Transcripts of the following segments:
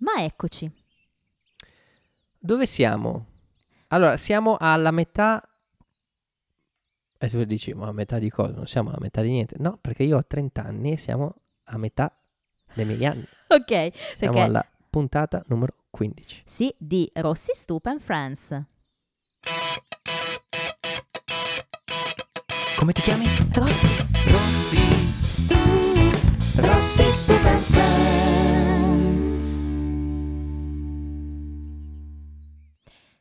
Ma eccoci. Dove siamo? Allora, siamo alla metà. E tu dici, ma a metà di cosa? Non siamo alla metà di niente. No, perché io ho 30 anni e siamo a metà dei miei anni. Ok. Siamo perché... alla puntata numero 15. Sì, di Rossi, Stupa and Friends. Come ti chiami? Rossi. Rossi. Rossi, Stupa and Friends.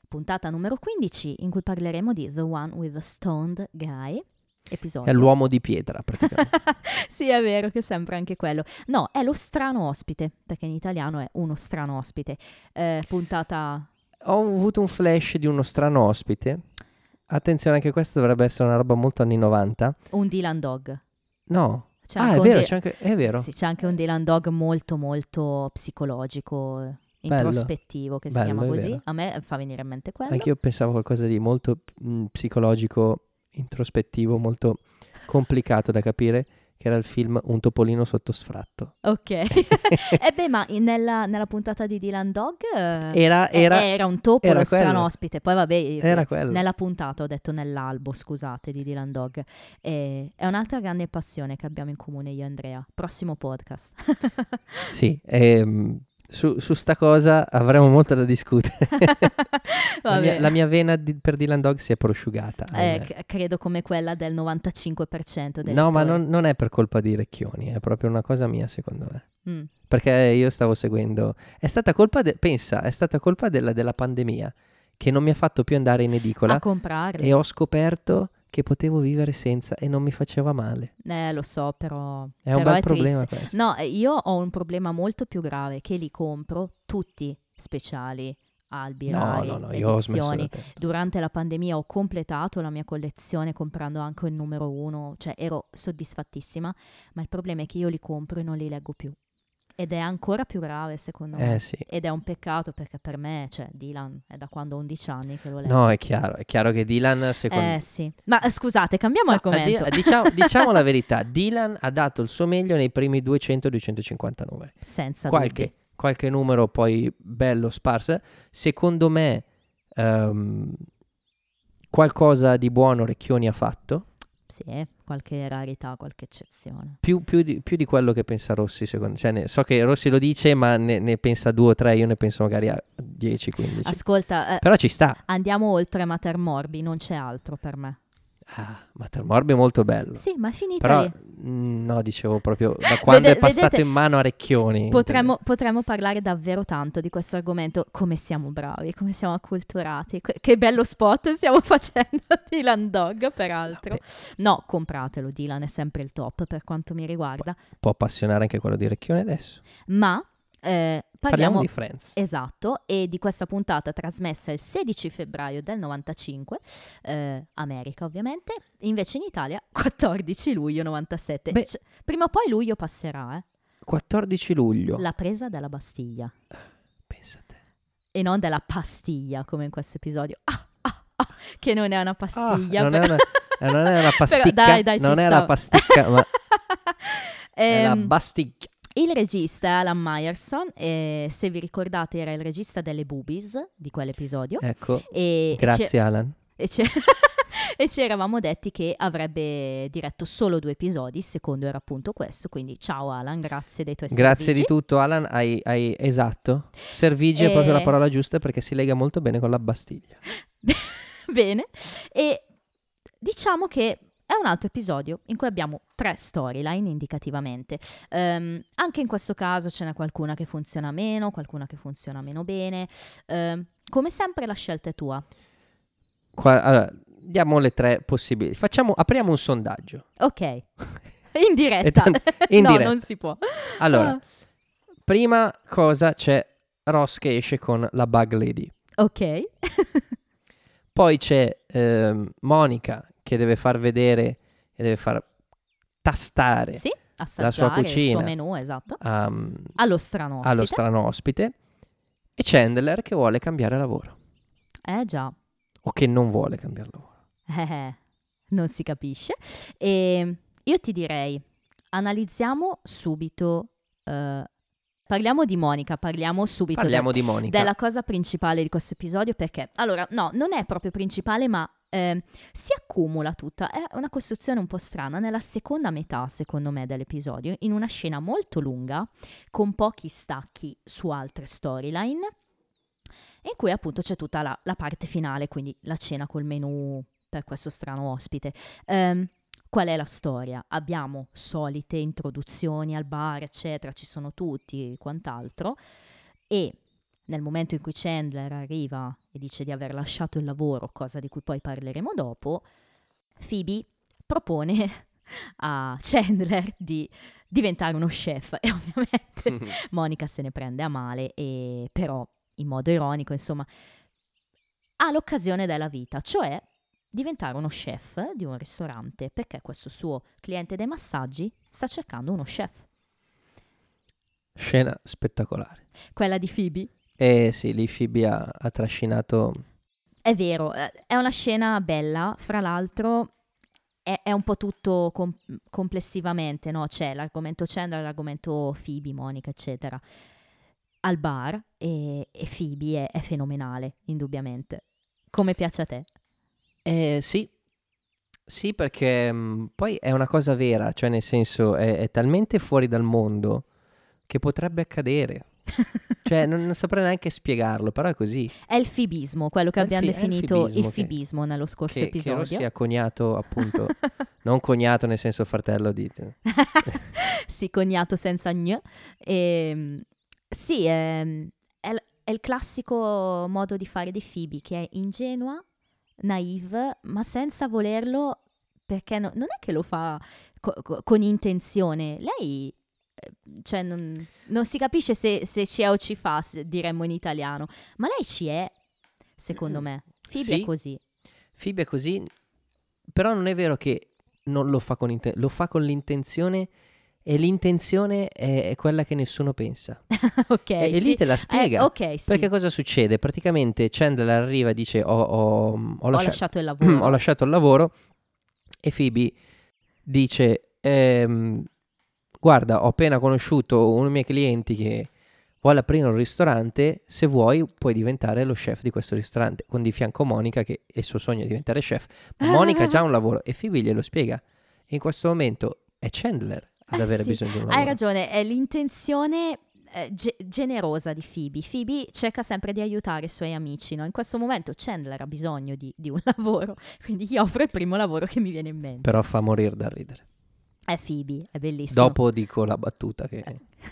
Puntata numero 15 in cui parleremo di The One with the Stoned Guy. Episodio. È l'uomo di pietra praticamente. Sì, è vero che sembra anche quello. No, è lo strano ospite, perché in italiano è uno strano ospite. Puntata... Ho avuto un flash di uno strano ospite. Attenzione, anche questa dovrebbe essere una roba molto anni 90. Un Dylan Dog. No. C'è anche è vero. Sì, c'è anche un Dylan Dog molto molto psicologico, introspettivo, che si chiama così. A me fa venire in mente quello. Anche io pensavo qualcosa di molto psicologico, introspettivo, molto complicato da capire, che era il film Un topolino sotto sfratto. Ok. E beh, ma nella puntata di Dylan Dog era un topo, era strano ospite. Poi vabbè, era nella puntata, ho detto nell'albo, scusate, di Dylan Dog. È un'altra grande passione che abbiamo in comune io e Andrea. Prossimo podcast. Sì, su sta cosa avremo molto da discutere. La mia vena per Dylan Dog si è prosciugata, credo come quella del 95% dei no lettori. Ma non è per colpa di Recchioni, è proprio una cosa mia secondo me. Perché io stavo seguendo, è stata colpa della pandemia che non mi ha fatto più andare in edicola a comprare, e ho scoperto che potevo vivere senza e non mi faceva male. Lo so, però... È un bel problema questo. No, io ho un problema molto più grave, che li compro tutti, speciali, albi, rai, no, edizioni. Io ho smesso. Durante la pandemia ho completato la mia collezione comprando anche il numero 1, cioè ero soddisfattissima, ma il problema è che io li compro e non li leggo più. Ed è ancora più grave secondo me. Sì. Ed è un peccato, perché per me, cioè, Dylan è da quando ho 11 anni che lo leggo. No, è chiaro che Dylan secondo me... sì. Ma scusate, cambiamo argomento. Diciamo la verità, Dylan ha dato il suo meglio nei primi 200-250 numeri. Senza qualche numero poi bello sparso. Secondo me qualcosa di buono Recchioni ha fatto. Sì, qualche rarità, qualche eccezione. Più di quello che pensa Rossi, secondo me. Cioè, so che Rossi lo dice, ma ne pensa 2 o 3, io ne penso magari a 10-15. Ascolta, però ci sta. Andiamo oltre Mater Morbi, non c'è altro per me. Ah, Mater Morbi è molto bello. Sì, ma è finita però, lì. No, dicevo proprio da quando è passato in mano a Recchioni. Potremmo parlare davvero tanto di questo argomento. Come siamo bravi, come siamo acculturati. Che bello spot stiamo facendo. Dylan Dog, peraltro. No, compratelo, Dylan è sempre il top per quanto mi riguarda. Può appassionare anche quello di Recchioni adesso. Ma... parliamo di Friends. Esatto, e di questa puntata trasmessa il 16 febbraio del 95, America ovviamente, invece in Italia 14 luglio 97. Beh, prima o poi luglio passerà, 14 luglio. La presa della Bastiglia. Pensa te. E non della pastiglia come in questo episodio. Che non è una pastiglia. Non è una pasticca. Dai, non è la pasticca, ma è la bastiglia. Il regista è Alan Myerson, se vi ricordate era il regista delle Boobies di quell'episodio. Ecco, grazie Alan. E ci eravamo detti che avrebbe diretto solo 2 episodi, il secondo era appunto questo, quindi ciao Alan, grazie dei tuoi servigi. Grazie di tutto Alan, esatto, servigi è proprio la parola giusta perché si lega molto bene con la Bastiglia. Bene, e diciamo che... È un altro episodio in cui abbiamo 3 storyline indicativamente. Anche in questo caso ce n'è qualcuna che funziona meno, qualcuna che funziona meno bene. Come sempre la scelta è tua. Allora, diamo le 3 possibili. Apriamo un sondaggio. Ok, in diretta. No, non si può. Allora, prima cosa c'è Ross che esce con la Bug Lady. Ok. Poi c'è Monica che deve far vedere e deve far tastare la sua cucina, il suo menù, esatto, allo strano ospite, e Chandler che vuole cambiare lavoro. Già. O che non vuole cambiare lavoro. Non si capisce. E io ti direi, analizziamo subito Parliamo di Monica, parliamo subito. Parliamo di Monica. Della cosa principale di questo episodio, perché, allora, no, non è proprio principale, ma si accumula tutta. È una costruzione un po' strana nella seconda metà, secondo me, dell'episodio, in una scena molto lunga, con pochi stacchi su altre storyline, in cui appunto c'è tutta la parte finale, quindi la cena col menù per questo strano ospite. Qual è la storia? Abbiamo solite introduzioni al bar, eccetera, ci sono tutti e quant'altro, e nel momento in cui Chandler arriva e dice di aver lasciato il lavoro, cosa di cui poi parleremo dopo, Phoebe propone a Chandler di diventare uno chef e ovviamente Monica se ne prende a male, e però in modo ironico, insomma, ha l'occasione della vita, cioè diventare uno chef di un ristorante, perché questo suo cliente dei massaggi sta cercando uno chef. Scena spettacolare. Quella di Phoebe? Sì, lì Phoebe ha trascinato... È vero, è una scena bella, fra l'altro è un po' tutto complessivamente, no? C'è l'argomento Chandler, l'argomento Phoebe, Monica, eccetera, al bar, e Phoebe è fenomenale, indubbiamente. Come piace a te? Sì, perché poi è una cosa vera, cioè nel senso è talmente fuori dal mondo che potrebbe accadere, cioè non saprei neanche spiegarlo, però è così. È il fibismo, quello che abbiamo definito il fibismo nello scorso episodio. Che Rossi ha coniato, appunto, non coniato nel senso fratello di... sì, coniato senza gn. Sì, è il classico modo di fare di Phoebe, che è ingenua, naive, ma senza volerlo, perché non è che lo fa con intenzione. Lei, cioè, non si capisce se c'è o ci fa, diremmo in italiano, ma lei ci è, secondo me. Phoebe sì, è così. Phoebe è così, però non è vero che non lo fa con intenzione, lo fa con l'intenzione, e l'intenzione è quella che nessuno pensa. Ok, e sì, lì te la spiega, okay, perché sì. Cosa succede? Praticamente Chandler arriva e dice ho lasciato il lavoro. Ho lasciato il lavoro, e Phoebe dice guarda, ho appena conosciuto uno dei miei clienti che vuole aprire un ristorante, se vuoi puoi diventare lo chef di questo ristorante, con di fianco Monica, che è il suo sogno di diventare chef. Monica ha già un lavoro, e Phoebe glielo spiega, e in questo momento è Chandler ad avere sì, bisogno di un lavoro. Hai ragione, è l'intenzione generosa di Phoebe. Phoebe cerca sempre di aiutare i suoi amici, no? In questo momento Chandler ha bisogno di un lavoro, quindi gli offro il primo lavoro che mi viene in mente. Però fa morire da ridere. È Phoebe, è bellissima. Dopo dico la battuta che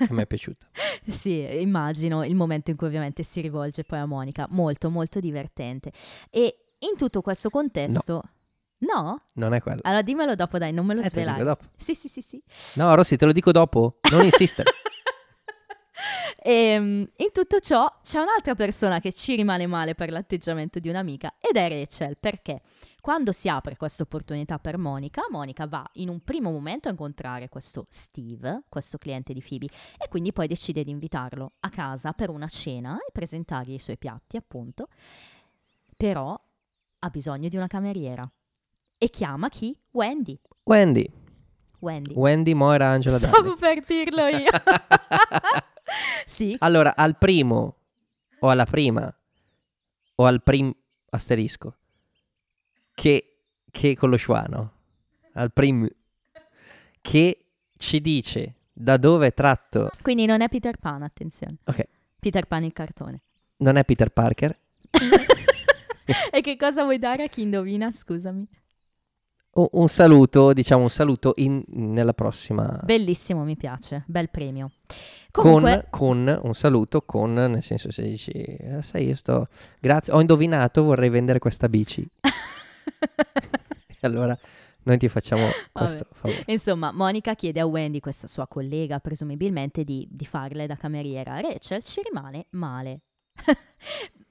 mi è piaciuta. Sì, immagino il momento in cui ovviamente si rivolge poi a Monica, molto molto divertente. E in tutto questo contesto... No. No? Non è quello. Allora dimmelo dopo, dai, non me lo svelare. Te lo dico dopo. Sì. No, Rossi, te lo dico dopo, non insistere. In tutto ciò c'è un'altra persona che ci rimane male per l'atteggiamento di un'amica, ed è Rachel, perché quando si apre questa opportunità per Monica, Monica va in un primo momento a incontrare questo Steve, questo cliente di Phoebe, e quindi poi decide di invitarlo a casa per una cena e presentargli i suoi piatti, appunto. Però ha bisogno di una cameriera. E chiama chi? Wendy. Wendy Moira Angela Solo Dali. Stavo per dirlo io. Sì. Allora, al primo o alla prima o al prim asterisco che con lo schwano, al prim che ci dice da dove è tratto. Quindi non è Peter Pan, attenzione. Ok. Peter Pan il cartone. Non è Peter Parker. E che cosa vuoi dare a chi indovina? Scusami. Un saluto, diciamo un saluto nella prossima. Bellissimo, mi piace, bel premio. Comunque... Con un saluto, con, nel senso, se dici, sai, io sto, grazie, ho indovinato, vorrei vendere questa bici. Allora noi ti facciamo questo favore. Insomma, Monica chiede a Wendy, questa sua collega presumibilmente, di farle da cameriera. Rachel ci rimane male.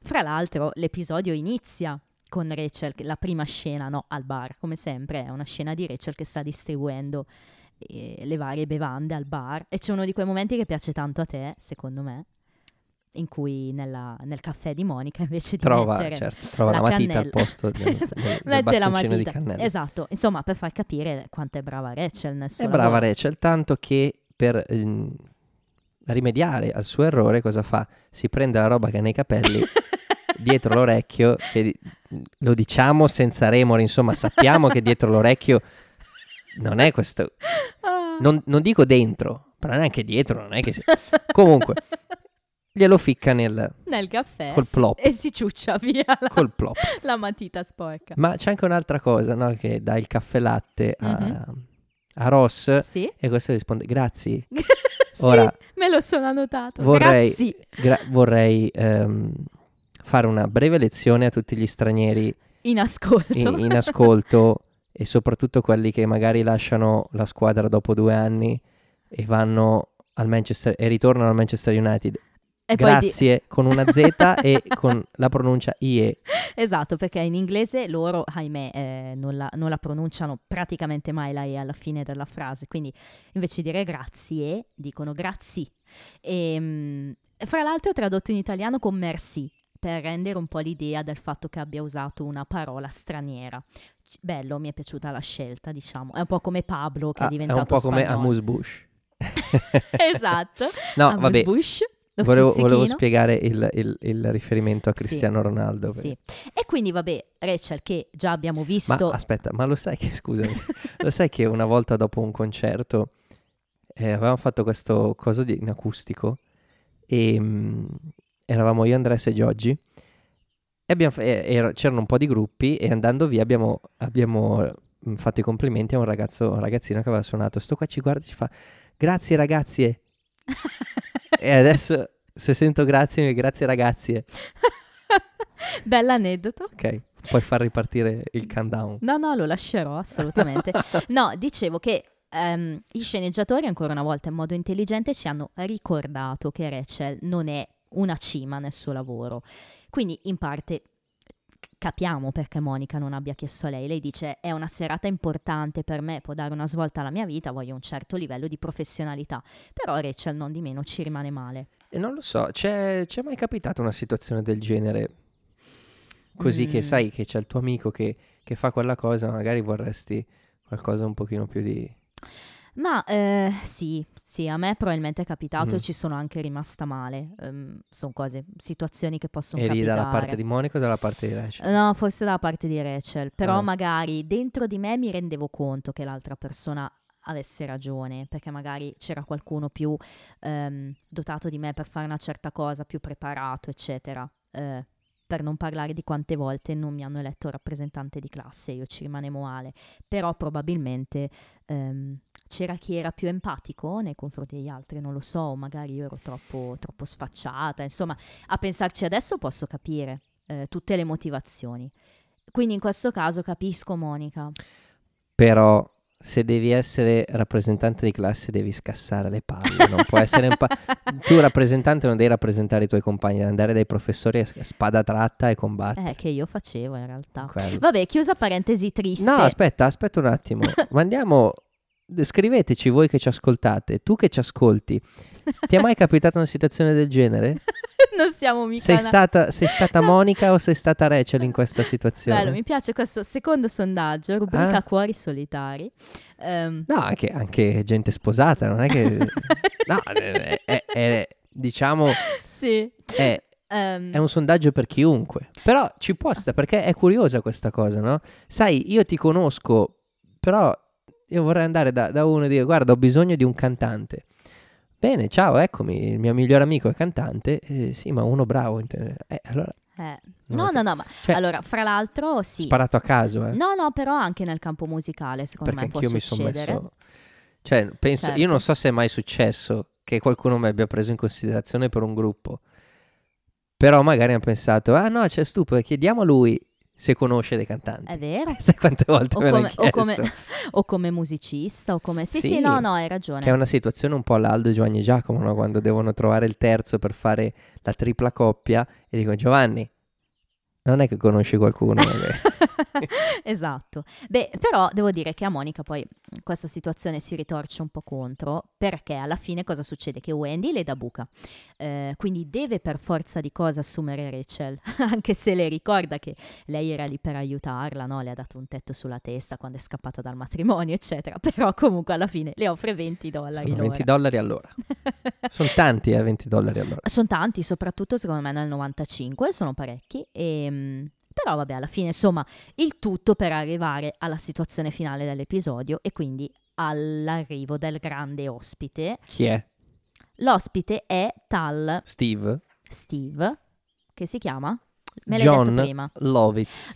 Fra l'altro l'episodio inizia con Rachel, la prima scena, no, al bar, come sempre, è una scena di Rachel che sta distribuendo le varie bevande al bar, e c'è uno di quei momenti che piace tanto a te, secondo me, in cui nel caffè di Monica, invece di trova la matita al posto del bastoncino di cannella. Esatto, insomma, per far capire quanto è brava Rachel nel suo lavoro. Tanto che per rimediare al suo errore, cosa fa? Si prende la roba che ha nei capelli dietro l'orecchio, che lo diciamo senza remore, insomma, sappiamo che dietro l'orecchio non è questo, non dico dentro, però neanche dietro, non è che si... Comunque glielo ficca nel caffè col plop, e si ciuccia via col plop, la matita sporca. Ma c'è anche un'altra cosa, no? Che dà il caffè latte a Ross, sì? E questo risponde grazie. Ora sì, me lo sono annotato. Vorrei fare una breve lezione a tutti gli stranieri in ascolto e soprattutto quelli che magari lasciano la squadra dopo 2 anni e vanno al Manchester e ritornano al Manchester United. E grazie con una Z e con la pronuncia IE. Esatto, perché in inglese loro, ahimè, non la pronunciano praticamente mai la E alla fine della frase, quindi invece di dire grazie dicono grazie. E fra l'altro ho tradotto in italiano con merci, per rendere un po' l'idea del fatto che abbia usato una parola straniera. Bello, mi è piaciuta la scelta, diciamo. È un po' come Pablo che è diventato spagnolo. È un po' come amuse-bouche. Esatto. No, amuse-bouche. Vabbè. Volevo spiegare il riferimento a Cristiano Ronaldo. Sì. E quindi vabbè, Rachel, che già abbiamo visto... Ma aspetta, ma lo sai che, scusami, lo sai che una volta dopo un concerto avevamo fatto questo coso in acustico e eravamo io, Andres e Giorgi e c'erano un po' di gruppi e andando via abbiamo fatto i complimenti a un ragazzino che aveva suonato. Sto qua ci guarda e ci fa grazie ragazzi. E adesso se sento grazie ragazzi. Bell'aneddoto. Ok, puoi far ripartire il countdown. No, lo lascerò assolutamente. No, dicevo che i sceneggiatori ancora una volta in modo intelligente ci hanno ricordato che Rachel non è una cima nel suo lavoro. Quindi in parte capiamo perché Monica non abbia chiesto a lei. Lei dice è una serata importante per me, può dare una svolta alla mia vita, voglio un certo livello di professionalità. Però Rachel non di meno ci rimane male. E non lo so, c'è mai capitata una situazione del genere? Così che sai che c'è il tuo amico che fa quella cosa, magari vorresti qualcosa un pochino più di... Ma sì, a me probabilmente è capitato e ci sono anche rimasta male. Sono cose, situazioni che possono capitare. Eri dalla parte di Monica o dalla parte di Rachel? No, forse dalla parte di Rachel, però magari dentro di me mi rendevo conto che l'altra persona avesse ragione, perché magari c'era qualcuno più dotato di me per fare una certa cosa, più preparato, eccetera. Per non parlare di quante volte non mi hanno eletto rappresentante di classe, io ci rimanevo male, però probabilmente c'era chi era più empatico nei confronti degli altri, non lo so, magari io ero troppo sfacciata, insomma, a pensarci adesso posso capire tutte le motivazioni, quindi in questo caso capisco Monica. Però se devi essere rappresentante di classe devi scassare le palle, non può essere tu rappresentante, non devi rappresentare i tuoi compagni, devi andare dai professori a spada tratta e combattere, che io facevo in realtà. Quello. Vabbè, chiusa parentesi triste. No, aspetta un attimo. Mandiamo, scriveteci voi che ci ascoltate, tu che ci ascolti, ti è mai capitata una situazione del genere? Non siamo mica... Sei stata Monica o sei stata Rachel in questa situazione? Bello, mi piace questo secondo sondaggio, rubrica Cuori Solitari. No, anche gente sposata, non è che... No, diciamo... Sì. È un sondaggio per chiunque. Però ci posta, perché è curiosa questa cosa, no? Sai, io ti conosco, però io vorrei andare da uno e dire guarda, ho bisogno di un cantante. Bene, ciao, eccomi, il mio miglior amico è cantante, sì, ma uno bravo, allora... No, ma cioè, allora, fra l'altro, sì... Sparato a caso, No, però anche nel campo musicale, secondo me, può succedere. Perché anch'io mi sono messo... Cioè, penso, certo. Io non so se è mai successo che qualcuno mi abbia preso in considerazione per un gruppo, però magari hanno pensato, no, c'è stupido, chiediamo a lui... se conosce dei cantanti. È vero. Sai quante volte me l'hanno chiesto. O come musicista, o come... Sì, no, hai ragione. Che è una situazione un po' all'Aldo, Giovanni e Giacomo, no? Quando devono trovare il terzo per fare la tripla coppia e dicono Giovanni, non è che conosci qualcuno? Esatto. Beh, però devo dire che a Monica poi questa situazione si ritorce un po' contro, perché alla fine cosa succede? Che Wendy le dà buca, quindi deve per forza di cosa assumere Rachel, anche se le ricorda che lei era lì per aiutarla, no? Le ha dato un tetto sulla testa quando è scappata dal matrimonio, eccetera, però comunque alla fine le offre $20 l'ora. $20 all'ora. Sono tanti, $20 all'ora. Sono tanti, soprattutto secondo me nel 95, sono parecchi, e... Però vabbè, alla fine, insomma, il tutto per arrivare alla situazione finale dell'episodio e quindi all'arrivo del grande ospite. Chi è? L'ospite è tal... Steve, che si chiama? Me l'hai detto prima.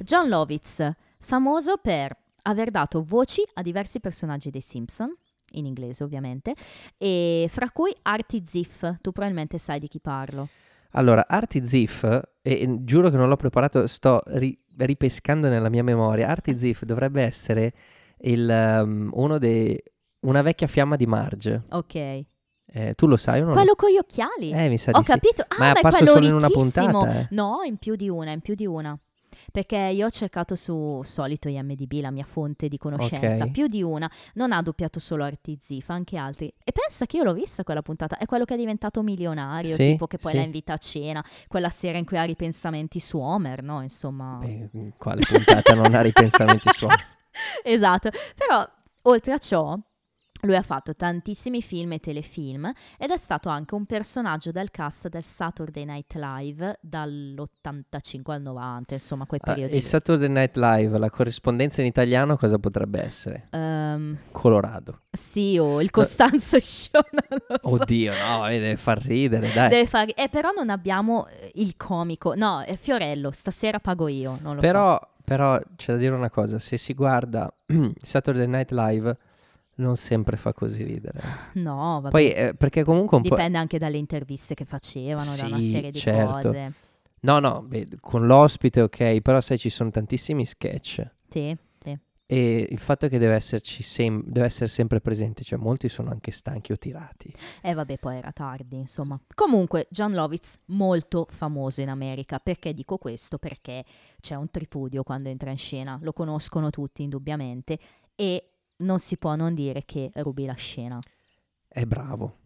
John Lovitz, famoso per aver dato voci a diversi personaggi dei Simpson, in inglese ovviamente, e fra cui Artie Ziff. Tu probabilmente sai di chi parlo. Allora, Artie Ziff, e giuro che non l'ho preparato, sto ripescando nella mia memoria, Artie Ziff dovrebbe essere una vecchia fiamma di Marge. Ok. Tu lo sai o no? Quello con gli occhiali? Mi sa di sì. Ho capito. Ma è apparso solo in una puntata? No, in più di una. Perché io ho cercato su solito IMDB, la mia fonte di conoscenza, okay. Più di una, non ha doppiato solo Artie Ziff, anche altri. E pensa che io l'ho vista quella puntata, è quello che è diventato milionario, sì, tipo che poi la invita a cena, quella sera in cui ha ripensamenti su Homer, no? Insomma... Beh, quale puntata non ha ripensamenti su Homer? Esatto, però oltre a ciò... Lui ha fatto tantissimi film e telefilm ed è stato anche un personaggio del cast del Saturday Night Live dall'85 al 90, insomma, quei periodi. Il Saturday Night Live, la corrispondenza in italiano cosa potrebbe essere? Colorado. Sì, o il Costanzo Show, non lo so. Oddio, no, deve far ridere, dai. Però non abbiamo il comico, no, è Fiorello, stasera pago io, non lo so. Però c'è da dire una cosa, se si guarda Saturday Night Live... Non sempre fa così ridere. No, vabbè. Poi, perché comunque un po'... Dipende anche dalle interviste che facevano, sì, da una serie di cose. No, beh, con l'ospite, ok, però sai, ci sono tantissimi sketch. Sì. E il fatto è che deve essere sempre presente, cioè molti sono anche stanchi o tirati. Vabbè, poi era tardi, insomma. Comunque, John Lovitz, molto famoso in America. Perché dico questo? Perché c'è un tripudio quando entra in scena. Lo conoscono tutti, indubbiamente, e... Non si può non dire che rubi la scena. È bravo.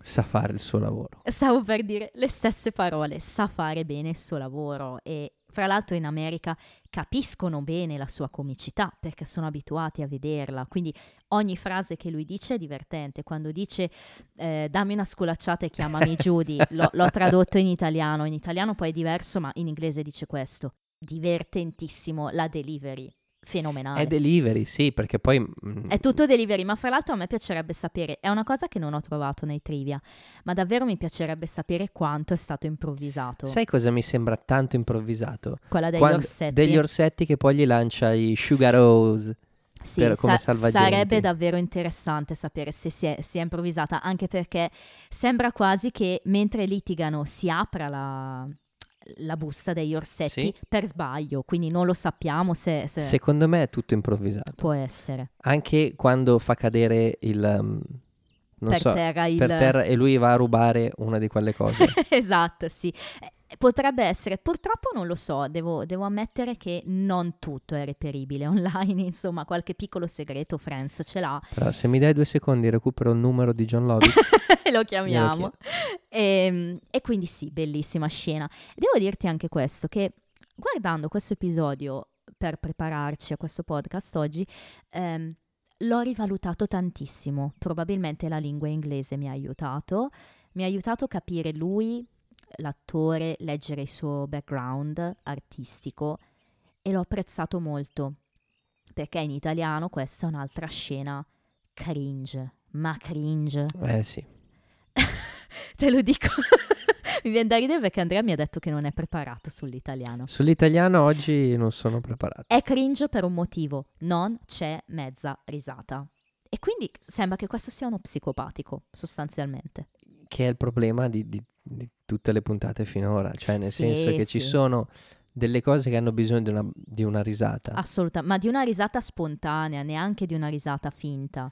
Sa fare il suo lavoro. Stavo per dire le stesse parole. Sa fare bene il suo lavoro. E fra l'altro in America capiscono bene la sua comicità perché sono abituati a vederla. Quindi ogni frase che lui dice è divertente. Quando dice dammi una sculacciata e chiamami Judy, l'ho tradotto in italiano. In italiano poi è diverso, ma in inglese dice questo. Divertentissimo la delivery. Fenomenale. È delivery, sì, perché poi... È tutto delivery, ma fra l'altro a me piacerebbe sapere, è una cosa che non ho trovato nei trivia, ma davvero mi piacerebbe sapere quanto è stato improvvisato. Sai cosa mi sembra tanto improvvisato? Quella degli orsetti. Degli orsetti che poi gli lancia i Sugar Rose. Sì, come salvagente. Sarebbe davvero interessante sapere se si è improvvisata, anche perché sembra quasi che mentre litigano si apra la busta degli orsetti, sì, per sbaglio, quindi non lo sappiamo se... Secondo me è tutto improvvisato. Può essere. Anche quando fa cadere per terra e lui va a rubare una di quelle cose. Esatto, sì. Potrebbe essere, purtroppo non lo so, devo ammettere che non tutto è reperibile online, insomma, qualche piccolo segreto Friends ce l'ha. Però se mi dai 2 secondi recupero il numero di John Lovitz e lo chiamiamo. E quindi sì, bellissima scena. Devo dirti anche questo, che guardando questo episodio per prepararci a questo podcast oggi, l'ho rivalutato tantissimo. Probabilmente la lingua inglese mi ha aiutato a capire lui, l'attore, leggere il suo background artistico, e l'ho apprezzato molto perché in italiano questa è un'altra scena cringe. Sì. Te lo dico. Mi viene da ridere perché Andrea mi ha detto che non è preparato sull'italiano. Oggi non sono preparato. È cringe per un motivo: non c'è mezza risata, e quindi sembra che questo sia uno psicopatico sostanzialmente, che è il problema di tutte le puntate finora, cioè nel senso che ci sono delle cose che hanno bisogno di una risata. Assolutamente, ma di una risata spontanea, neanche di una risata finta.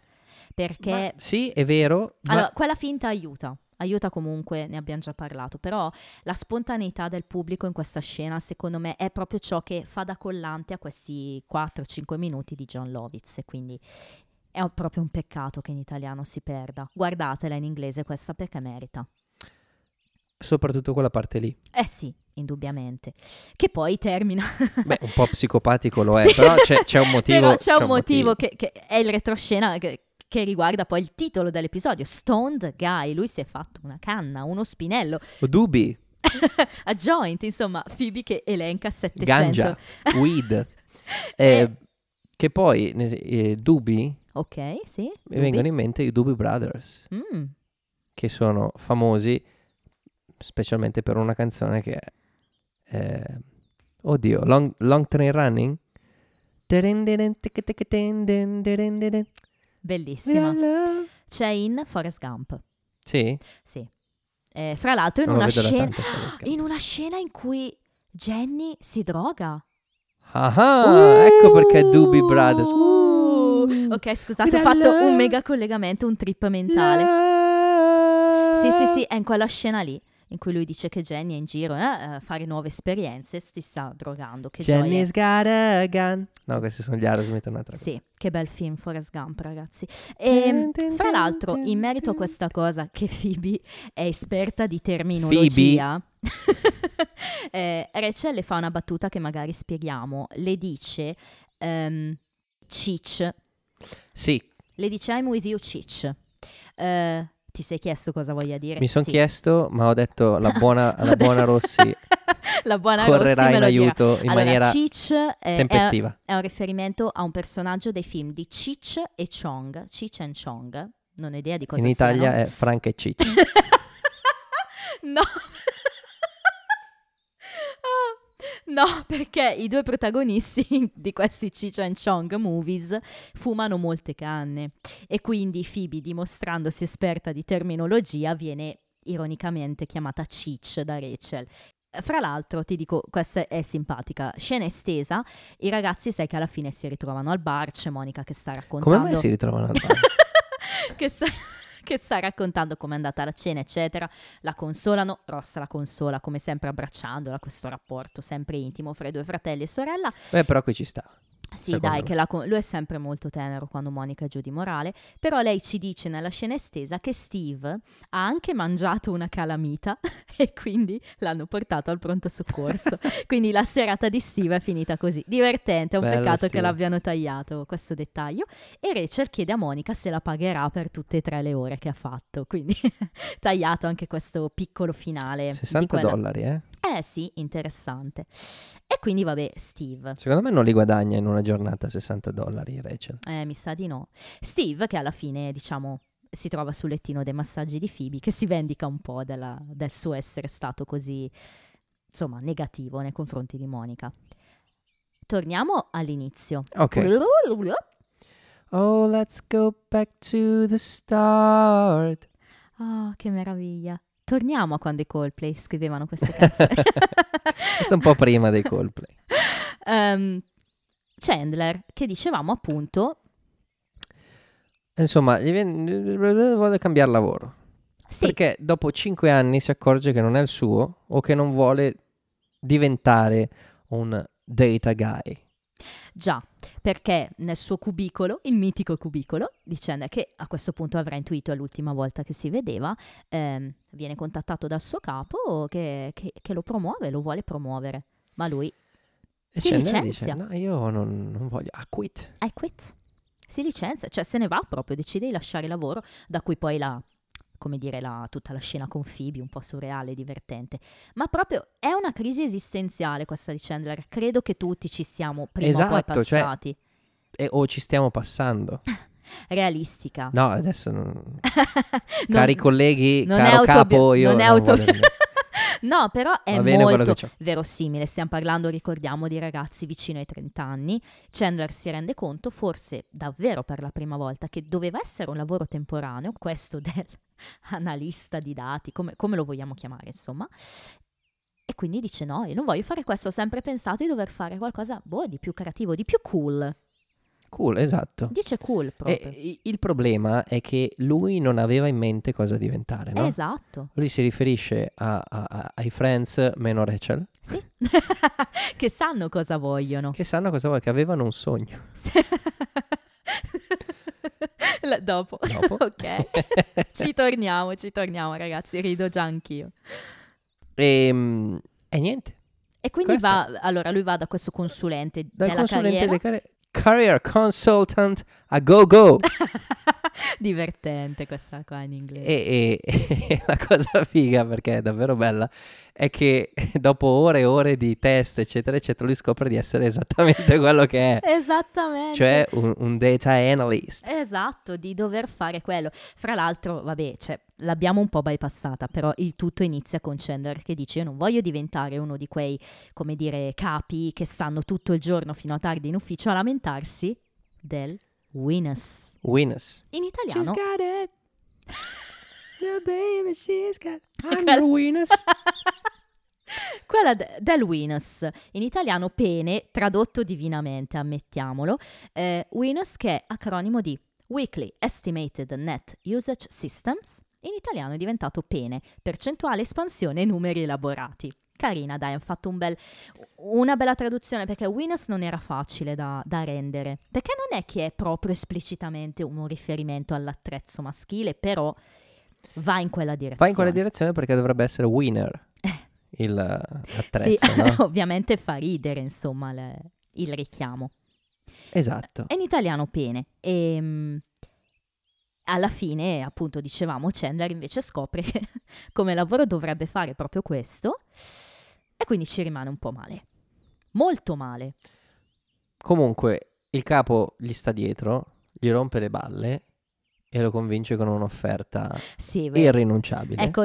Perché... Sì, è vero. Allora, quella finta aiuta, Aiuta comunque, ne abbiamo già parlato, però la spontaneità del pubblico in questa scena secondo me è proprio ciò che fa da collante a questi 4-5 minuti di John Lovitz, quindi è proprio un peccato che in italiano si perda. Guardatela in inglese questa perché merita. Soprattutto quella parte lì. Eh sì, indubbiamente. Che poi termina. Beh, un po' psicopatico lo è, sì. Però c'è un motivo. Però c'è un motivo. Che è il retroscena che riguarda poi il titolo dell'episodio, Stoned Guy. Lui si è fatto una canna, uno spinello. Doobie. A joint, insomma, Phoebe che elenca 700. Ganja, weed. Che poi, Doobie. Ok, sì. Mi Doobie. Vengono in mente i Doobie Brothers, che sono famosi specialmente per una canzone che è... oddio, Long Train Running? Bellissima. C'è in Forrest Gump. Sì? Sì. Fra l'altro in una scena in cui Jenny si droga. Ecco perché Doobie Brothers. Ok, scusate, ho fatto un mega collegamento, un trip mentale. Sì, è in quella scena lì in cui lui dice che Jenny è in giro a fare nuove esperienze, si sta drogando. Che Jenny's got a gun. No, questi sono gli Aerosmith, un'altra cosa. Sì, che bel film Forrest Gump, ragazzi. E fra l'altro, in merito a questa cosa che Phoebe è esperta di terminologia, Rachel le fa una battuta che magari spieghiamo. Le dice Cheech. Sì. Le dice I'm with you Cheech. Ti sei chiesto cosa voglia dire? Mi sono chiesto, ma ho detto la buona Rossi. La buona correrà Rossi in aiuto in maniera tempestiva. È un riferimento a un personaggio dei film di Cheech and Chong. Non ho idea di cosa sia. In Italia è Frank e Cheech. No. No, perché i due protagonisti di questi Cheech and Chong movies fumano molte canne e quindi Phoebe, dimostrandosi esperta di terminologia, viene ironicamente chiamata Cheech da Rachel. Fra l'altro, ti dico, questa è simpatica. Scena estesa, i ragazzi sai che alla fine si ritrovano al bar, c'è Monica che sta raccontando... Come mai si ritrovano al bar? che sta raccontando com'è andata la cena, eccetera. La consolano, Rossa la consola, come sempre abbracciandola, questo rapporto sempre intimo fra i due fratelli e sorella. Beh, però qui ci sta. Sì, dai, che lui è sempre molto tenero quando Monica è giù di morale, però lei ci dice nella scena estesa che Steve ha anche mangiato una calamita e quindi l'hanno portato al pronto soccorso. Quindi la serata di Steve è finita così. Divertente, è un peccato Steve. Che l'abbiano tagliato questo dettaglio. E Rachel chiede a Monica se la pagherà per tutte e tre le ore che ha fatto, quindi tagliato anche questo piccolo finale. $60, eh? Eh sì, interessante. E quindi vabbè, Steve. Secondo me non li guadagna in una giornata $60, Rachel. Mi sa di no. Steve, che alla fine, diciamo, si trova sul lettino dei massaggi di Phoebe, che si vendica un po' del suo essere stato così, insomma, negativo nei confronti di Monica. Torniamo all'inizio. Ok. Oh, let's go back to the start. Oh, che meraviglia. Torniamo a quando i Coldplay scrivevano queste canzoni. Questo un po' prima dei Coldplay. Chandler, che dicevamo appunto... Insomma, vuole cambiare lavoro. Sì. Perché dopo 5 anni si accorge che non è il suo o che non vuole diventare un data guy. Già, perché nel suo cubicolo, il mitico cubicolo, dicendo che a questo punto avrà intuito l'ultima volta che si vedeva, viene contattato dal suo capo che lo promuove, lo vuole promuovere, ma lui si licenzia. Dice, no, io non voglio, I quit. Si licenzia, cioè se ne va proprio, decide di lasciare il lavoro, da cui poi tutta la scena con Phoebe, un po' surreale e divertente. Ma proprio è una crisi esistenziale questa di Chandler. Credo che tutti ci siamo prima o poi passati. Cioè, o ci stiamo passando. Realistica. No, adesso non... Cari colleghi, non caro capo, io non è autobiografia. No, però è molto verosimile. Stiamo parlando, ricordiamo, di ragazzi vicino ai 30 anni. Chandler si rende conto, forse davvero per la prima volta, che doveva essere un lavoro temporaneo, questo dell'analista di dati, come lo vogliamo chiamare, insomma. E quindi dice, no, io non voglio fare questo, ho sempre pensato di dover fare qualcosa di più creativo, di più cool. cool, esatto. Dice cool proprio. E il problema è che lui non aveva in mente cosa diventare, no? Esatto. Lui si riferisce ai Friends meno Rachel. Sì. Che sanno cosa vogliono. Che sanno cosa vogliono, che avevano un sogno. Dopo. Ok. ci torniamo ragazzi, rido già anch'io. E niente. E quindi lui va da questo consulente della carriera. Career consultant a go. Divertente questa qua in inglese. E la cosa figa, perché è davvero bella, è che dopo ore e ore di test eccetera eccetera lui scopre di essere esattamente quello che è. Esattamente. Cioè un data analyst. Esatto, di dover fare quello. Fra l'altro, l'abbiamo un po' bypassata, però il tutto inizia con Chandler che dice: io non voglio diventare uno di quei, come dire, capi che stanno tutto il giorno fino a tardi in ufficio a lamentarsi del WENUS. In italiano. She's got it. The baby she's got it. I'm WENUS. Quella del WENUS, in italiano pene, tradotto divinamente, ammettiamolo. WENUS, che è acronimo di Weekly Estimated Net Usage Systems, in italiano è diventato pene, percentuale, espansione e numeri elaborati. Carina, dai, hanno fatto una bella traduzione, perché WENUS non era facile da rendere, perché non è che è proprio esplicitamente un riferimento all'attrezzo maschile, però va in quella direzione. Va in quella direzione perché dovrebbe essere winner, l'attrezzo, sì, no? Ovviamente fa ridere, insomma, il richiamo. Esatto. È in italiano pene. E alla fine, appunto, dicevamo, Chandler invece scopre che come lavoro dovrebbe fare proprio questo, e quindi ci rimane un po' male. Molto male. Comunque, il capo gli sta dietro, gli rompe le balle e lo convince con un'offerta irrinunciabile. Ecco,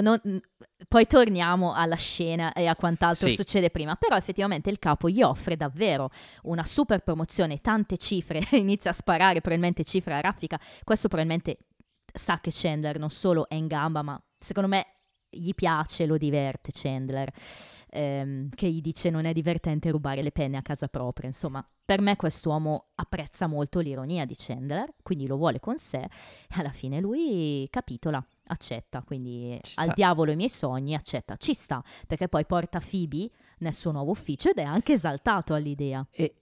poi torniamo alla scena e a quant'altro succede prima, però effettivamente il capo gli offre davvero una super promozione, tante cifre, inizia a sparare probabilmente cifre a raffica. Questo probabilmente sa che Chandler non solo è in gamba, ma secondo me gli piace, lo diverte Chandler, che gli dice: non è divertente rubare le penne a casa propria. Insomma, per me quest'uomo apprezza molto l'ironia di Chandler, quindi lo vuole con sé, e alla fine lui capitola, accetta, quindi al diavolo i miei sogni, accetta, ci sta, perché poi porta Phoebe nel suo nuovo ufficio ed è anche esaltato all'idea. E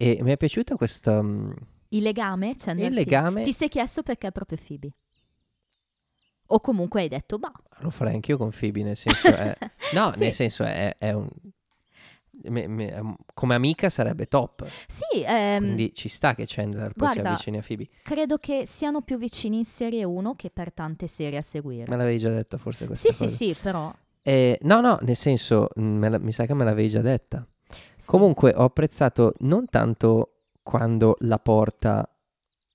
mi è piaciuta questa... Il legame, Chandler. Il legame... Ti sei chiesto perché proprio Phoebe? O comunque hai detto, ma... Lo farei anch'io con Phoebe, nel senso è... No, sì. Nel senso è un... come amica sarebbe top. Sì. Quindi ci sta che Chandler poi si avvicini a Phoebe. Credo che siano più vicini in serie 1 che per tante serie a seguire. Me l'avevi già detta forse questa cosa? Sì, però... No, nel senso, mi sa che me l'avevi già detta. Sì. Comunque ho apprezzato non tanto quando la porta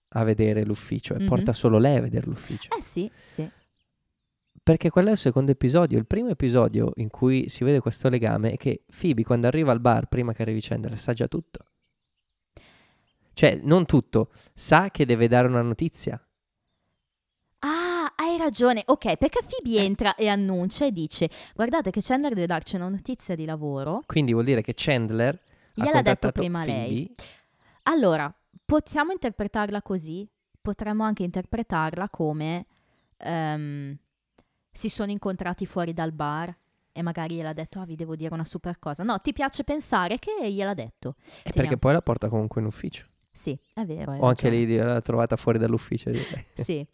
a vedere l'ufficio, e porta solo lei a vedere l'ufficio. Sì. Perché quello è il secondo episodio. Il primo episodio in cui si vede questo legame è che Phoebe, quando arriva al bar, prima che arrivi Chandler, sa già tutto. Cioè, non tutto. Sa che deve dare una notizia. Ah, hai ragione. Ok, perché Phoebe entra e annuncia e dice: guardate che Chandler deve darci una notizia di lavoro. Quindi vuol dire che Chandler gliel'ha detto prima Phoebe. Lei. Allora, possiamo interpretarla così? Potremmo anche interpretarla come... si sono incontrati fuori dal bar e magari gliel'ha detto: ah, vi devo dire una super cosa. No, ti piace pensare che gliel'ha detto. E perché poi la porta comunque in ufficio. Sì, è vero. O anche lì l'ha trovata fuori dall'ufficio. Sì.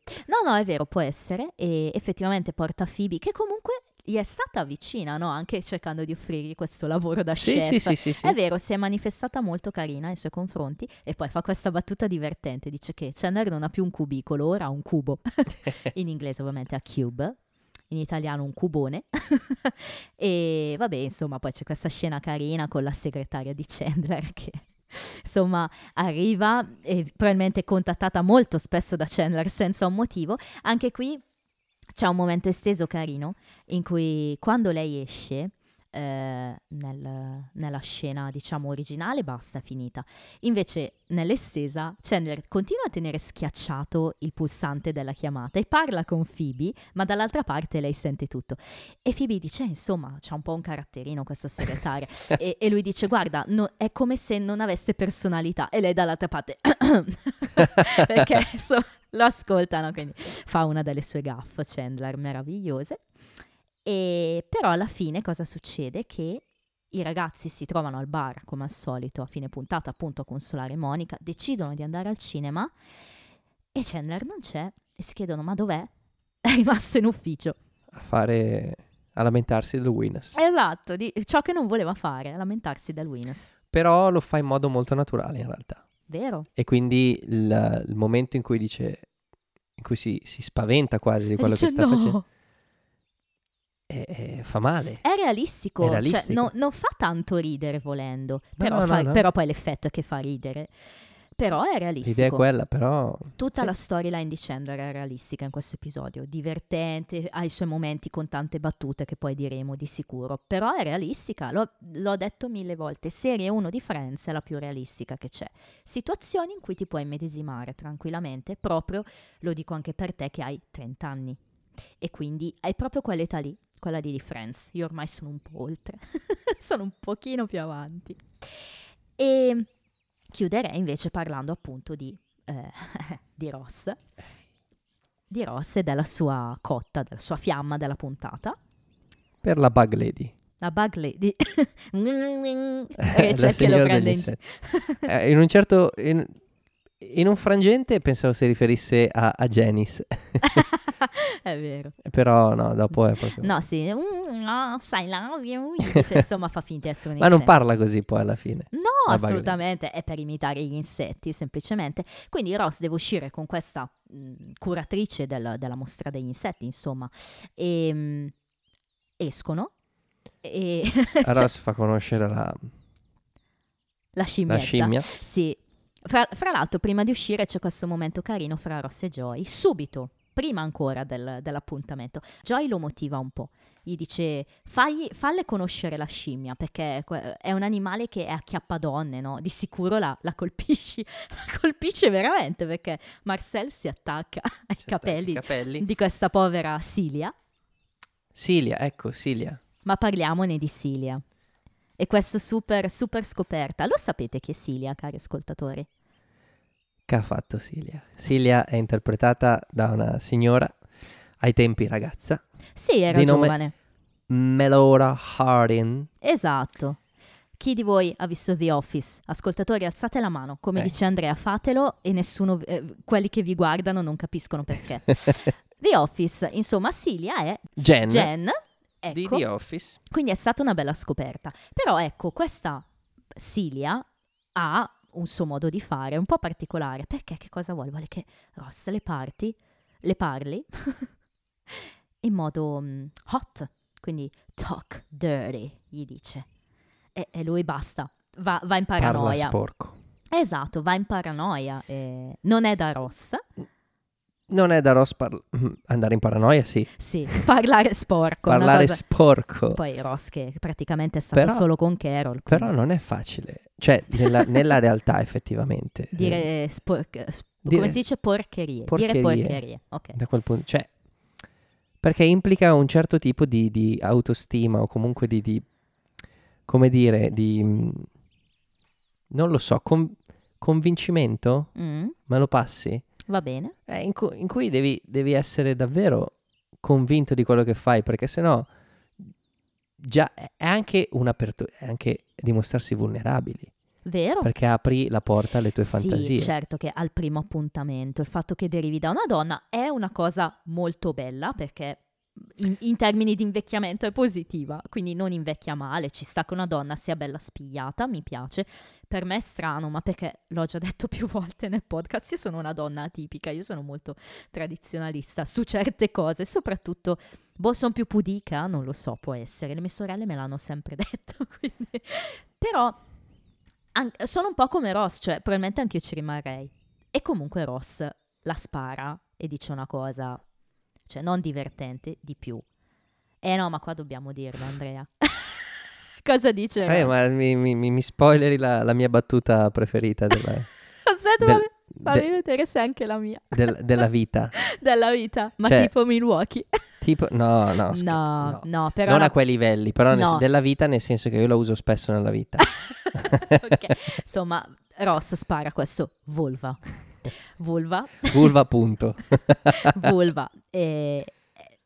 No, è vero, può essere. E effettivamente porta Phoebe, che comunque gli è stata vicina, no? Anche cercando di offrirgli questo lavoro da chef. Sì. È vero, si è manifestata molto carina nei suoi confronti, e poi fa questa battuta divertente. Dice che Chandler non ha più un cubicolo, ora ha un cubo. In inglese ovviamente a cube. In italiano un cubone. E vabbè, insomma, poi c'è questa scena carina con la segretaria di Chandler che, insomma, arriva e probabilmente è contattata molto spesso da Chandler senza un motivo. Anche qui c'è un momento esteso carino in cui, quando lei esce, nella scena, diciamo, originale, basta, finita. Invece nell'estesa Chandler continua a tenere schiacciato il pulsante della chiamata e parla con Phoebe, ma dall'altra parte lei sente tutto e Phoebe dice, insomma, c'ha un po' un caratterino questa segretaria e lui dice, guarda, no, è come se non avesse personalità, e lei dall'altra parte perché insomma, lo ascoltano, quindi fa una delle sue gaffe Chandler meravigliose. E però alla fine cosa succede? Che i ragazzi si trovano al bar come al solito a fine puntata, appunto, a consolare Monica, decidono di andare al cinema e Chandler non c'è e si chiedono, ma dov'è? È rimasto in ufficio a lamentarsi del WENUS. Esatto, di ciò che non voleva fare, a lamentarsi del WENUS. Però lo fa in modo molto naturale in realtà. Vero. E quindi il momento in cui dice, in cui si spaventa quasi di quello che sta facendo. Fa male. È realistico, Cioè, non fa tanto ridere volendo, no. Però poi l'effetto è che fa ridere, però è realistico. L'idea è quella, però tutta la storyline di Chandler è realistica in questo episodio, divertente, ha i suoi momenti con tante battute che poi diremo di sicuro, però è realistica, l'ho detto 1000 volte, serie 1 di Friends è la più realistica che c'è, situazioni in cui ti puoi immedesimare tranquillamente, proprio, lo dico anche per te che hai 30 anni e quindi hai proprio quell'età lì, quella di Friends. Io ormai sono un po' oltre, sono un pochino più avanti. E chiuderei invece parlando appunto di Ross. Di Ross e della sua cotta, della sua fiamma della puntata. Per la Bug Lady. La Bug Lady. Rachel che lo prende in un certo... In un frangente pensavo si riferisse a Janice. È vero. Però no, dopo è proprio... No, sì. No, sai, cioè, insomma, fa finta di essere un insetto. Ma non parla così poi alla fine. No, assolutamente. È per imitare gli insetti, semplicemente. Quindi Ross deve uscire con questa curatrice della mostra degli insetti, insomma. E escono. E Ross fa conoscere la scimmietta. La scimmia. Sì. Fra l'altro, prima di uscire c'è questo momento carino fra Ross e Joy, subito, prima ancora dell'appuntamento. Joy lo motiva un po', gli dice, falle conoscere la scimmia, perché è un animale che è acchiappadonne, no? Di sicuro la colpisce veramente, perché Marcel si attacca ai capelli di questa povera Cilia. Cilia, ecco, Cilia. Ma parliamone di Cilia. E questo super, super scoperta. Lo sapete chi è Cilia, cari ascoltatori? Che ha fatto Cilia? Cilia è interpretata da una signora, ai tempi ragazza. Sì, era giovane. Melora Hardin. Esatto. Chi di voi ha visto The Office? Ascoltatori, alzate la mano. Come dice Andrea, fatelo e nessuno, quelli che vi guardano non capiscono perché. The Office, insomma, Cilia è Jen. Ecco, di The Office. Quindi è stata una bella scoperta. Però ecco, questa Cilia ha un suo modo di fare un po' particolare, perché che cosa vuole? Vuole che Ross le parli in modo hot, quindi talk dirty, gli dice. E lui basta, va in paranoia. Parla sporco. Esatto, va in paranoia. Non è da Ross. Non è da Ross andare in paranoia, sì. Sì, parlare sporco. Parlare sporco. Poi Ross che praticamente è stato solo con Carol. Quindi. Però non è facile. Cioè, nella realtà effettivamente. Dire come si dice? Porcherie. Dire porcherie. Okay. Da quel punto. Cioè, perché implica un certo tipo di autostima o comunque di come dire, di... Non lo so, convincimento? Me lo passi? Va bene. In cui devi essere davvero convinto di quello che fai, perché sennò già è anche è anche dimostrarsi vulnerabili. Vero. Perché apri la porta alle tue fantasie. Sì, certo che al primo appuntamento il fatto che derivi da una donna è una cosa molto bella, perché in termini di invecchiamento è positiva, quindi non invecchia male, ci sta che una donna sia bella spigliata, mi piace. Per me è strano, ma perché l'ho già detto più volte nel podcast, io sono una donna atipica, io sono molto tradizionalista su certe cose, soprattutto sono più pudica, non lo so, può essere, le mie sorelle me l'hanno sempre detto, quindi. Però sono un po' come Ross, cioè probabilmente anch'io ci rimarrei. E comunque Ross la spara e dice una cosa, cioè non divertente, di più. No, ma qua dobbiamo dirlo, Andrea. cosa diceva. Ma mi spoileri la mia battuta preferita della... Aspetta, fammi vedere se è anche la mia. Della vita. Della vita, ma cioè, tipo Milwaukee. Tipo, no, scherzo, no, però... Non a quei livelli, però no. Della vita nel senso che io la uso spesso nella vita. Okay. Insomma, Ross spara questo vulva punto. Vulva.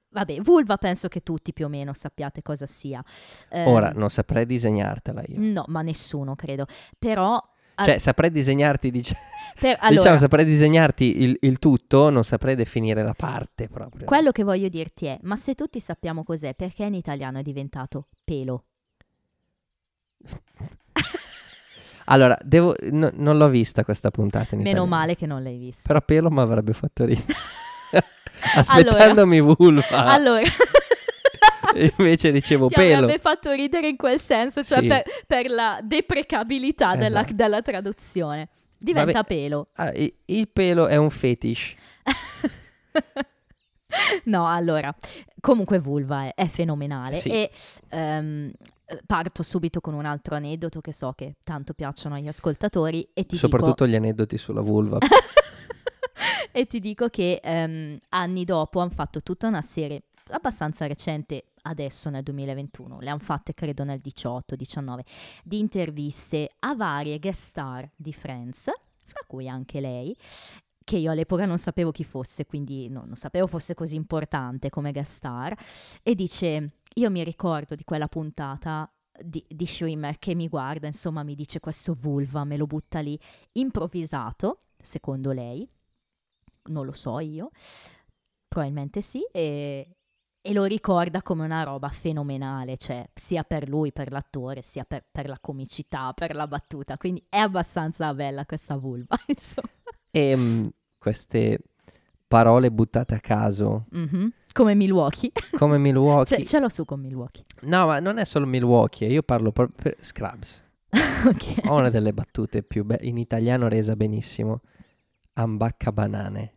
Vabbè, vulva penso che tutti più o meno sappiate cosa sia. Ora, non saprei disegnartela io. No, ma nessuno, credo. Però... Cioè, saprei disegnarti, diciamo, saprei disegnarti il tutto, non saprei definire la parte proprio. Quello che voglio dirti è, ma se tutti sappiamo cos'è, perché in italiano è diventato pelo? Allora, non l'ho vista questa puntata in italiano. Meno male che non l'hai vista. Però pelo mi avrebbe fatto ridere. Aspettandomi vulva. Allora... Invece ricevo pelo. Ti avrebbe fatto ridere in quel senso, cioè sì, per la deprecabilità, esatto, della traduzione. Diventa pelo. Ah, il pelo è un fetish. No, allora, comunque vulva è fenomenale. Sì. E parto subito con un altro aneddoto che so che tanto piacciono agli ascoltatori e ti soprattutto gli aneddoti sulla vulva. E ti dico che anni dopo hanno fatto tutta una serie abbastanza recente, adesso nel 2021, le hanno fatte credo nel 18-19, di interviste a varie guest star di Friends, fra cui anche lei, che io all'epoca non sapevo chi fosse, quindi non sapevo fosse così importante come guest star, e dice, io mi ricordo di quella puntata di Schwimmer che mi guarda, insomma mi dice questo vulva, me lo butta lì, improvvisato, secondo lei, non lo so io, probabilmente sì, e lo ricorda come una roba fenomenale, cioè sia per lui, per l'attore, sia per la comicità, per la battuta. Quindi è abbastanza bella questa vulva, insomma. E queste parole buttate a caso. Mm-hmm. Come Milwaukee. Come Milwaukee. Ce l'ho su con Milwaukee. No, ma non è solo Milwaukee, io parlo proprio per Scrubs. Okay. Ho una delle battute più belle, in italiano resa benissimo, ambacca banane.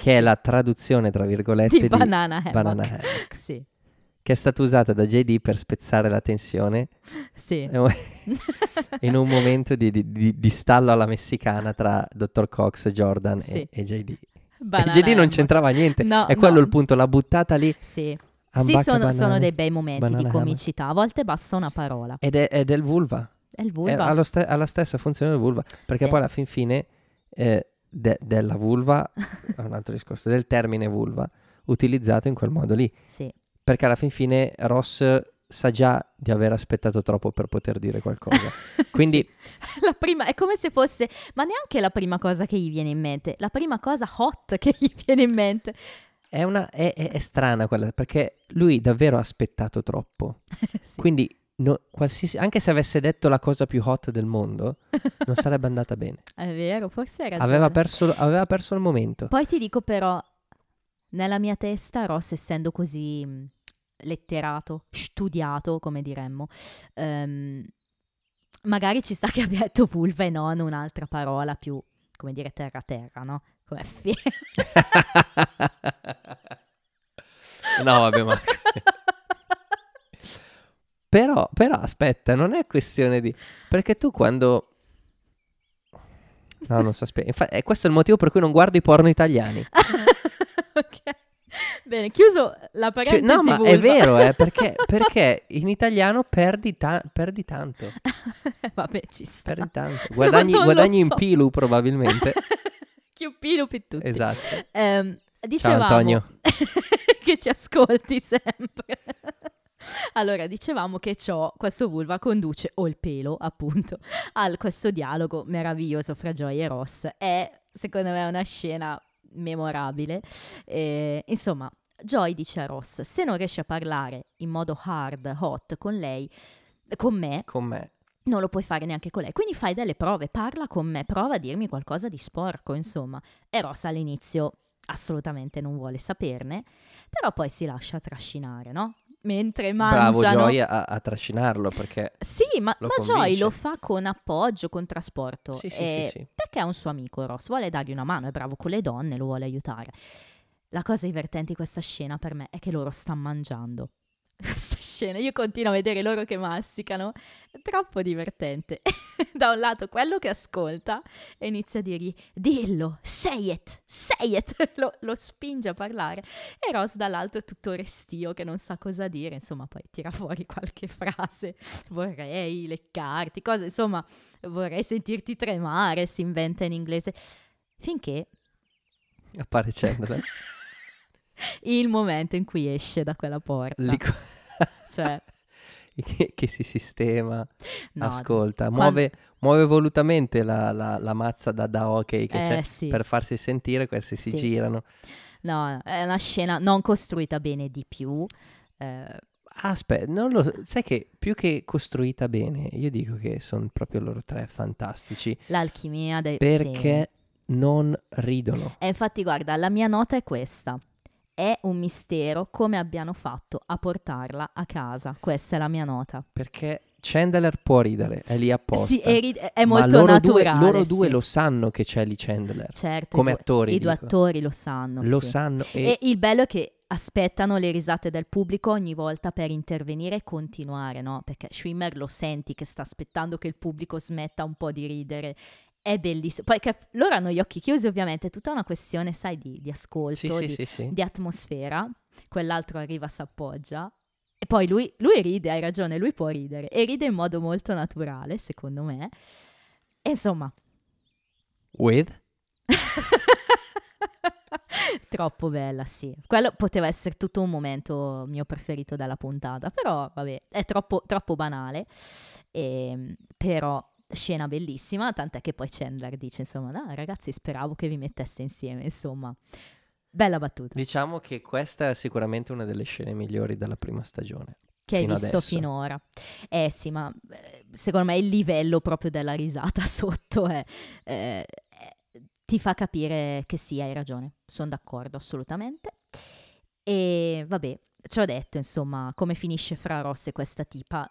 Che è la traduzione tra virgolette di banana hammock. Sì. Che è stata usata da JD per spezzare la tensione, sì, in un momento di stallo alla messicana tra Dr. Cox, Jordan, sì, e JD. Banana e JD non c'entrava niente, è quello il punto, l'ha buttata lì. Sì, sì, sono dei bei momenti di comicità, a volte basta una parola. Ed è il vulva. È il vulva. Ha la stessa funzione del vulva, perché sì, poi alla fin fine... della vulva, è un altro discorso, del termine vulva utilizzato in quel modo lì, sì, perché alla fin fine Ross sa già di aver aspettato troppo per poter dire qualcosa, quindi sì, la prima è come se fosse, ma neanche la prima cosa che gli viene in mente, la prima cosa hot che gli viene in mente è strana quella, perché lui davvero ha aspettato troppo. Sì. Quindi qualsiasi, anche se avesse detto la cosa più hot del mondo non sarebbe andata bene. È vero, forse hai ragione. Aveva perso il momento. Poi ti dico però, nella mia testa Ross, essendo così letterato, studiato come diremmo, magari ci sta che abbia detto vulva e non un'altra parola più, come dire, terra, no? Come no vabbè, ma Però aspetta, non è questione di... Perché tu quando... No, non so spiegare. Infatti, questo è il motivo per cui non guardo i porno italiani. Ok. Bene, chiuso la parentesi. No, ma vulva. È vero, perché in italiano perdi tanto. Vabbè, ci sta. Perdi tanto. Guadagni in pilu, probabilmente. Più pilu per tutti. Esatto. Dicevamo, ciao Antonio. Che ci ascolti sempre. Allora, dicevamo che questo vulva conduce, o il pelo appunto, a questo dialogo meraviglioso fra Joy e Ross. È secondo me una scena memorabile. Insomma, Joy dice a Ross, se non riesci a parlare in modo hot con lei, con me, non lo puoi fare neanche con lei, quindi fai delle prove, parla con me, prova a dirmi qualcosa di sporco, insomma. E Ross all'inizio assolutamente non vuole saperne, però poi si lascia trascinare, no? Mentre mangiano... Bravo Joy a trascinarlo, perché... Sì, ma Joy lo fa con appoggio, con trasporto. Sì. Perché è un suo amico Ross, vuole dargli una mano, è bravo con le donne, lo vuole aiutare. La cosa divertente di questa scena per me è che loro stanno mangiando. questa scena, io continuo a vedere loro che masticano, è troppo divertente. Da un lato quello che ascolta e inizia a dirgli dillo, say it, lo spinge a parlare, e Ross dall'altro è tutto restio che non sa cosa dire, insomma poi tira fuori qualche frase, vorrei leccarti, cose, insomma vorrei sentirti tremare, si inventa in inglese, finché appare Chandler. Il momento in cui esce da quella porta, cioè che si sistema, no, ascolta, muove volutamente la mazza da hockey che c'è, sì, per farsi sentire, questi si girano. No, è una scena non costruita bene di più. Aspetta, non lo sai che più che costruita bene, io dico che sono proprio loro tre fantastici. L'alchimia perché non ridono. E infatti guarda, la mia nota è questa. È un mistero come abbiano fatto a portarla a casa. Questa è la mia nota. Perché Chandler può ridere, è lì apposta. Sì, è molto naturale. Loro due lo sanno che c'è lì Chandler. Certo. Come attori. I due attori lo sanno. Lo sanno. E il bello è che aspettano le risate del pubblico ogni volta per intervenire e continuare, no? Perché Schwimmer lo senti che sta aspettando che il pubblico smetta un po' di ridere. È bellissimo, poi che loro hanno gli occhi chiusi ovviamente, è tutta una questione, sai, di ascolto, di atmosfera, quell'altro arriva, s'appoggia e poi lui ride, hai ragione, lui può ridere e ride in modo molto naturale secondo me, e insomma troppo bella, sì, quello poteva essere tutto un momento mio preferito della puntata, però vabbè, è troppo banale, però scena bellissima, tant'è che poi Chandler dice insomma, no, ragazzi, speravo che vi metteste insieme, insomma bella battuta. Diciamo che questa è sicuramente una delle scene migliori della prima stagione che hai visto finora. Sì, ma secondo me il livello proprio della risata sotto ti fa capire che sì, hai ragione, sono d'accordo assolutamente. E vabbè, ci ho detto insomma come finisce fra Ross e questa tipa.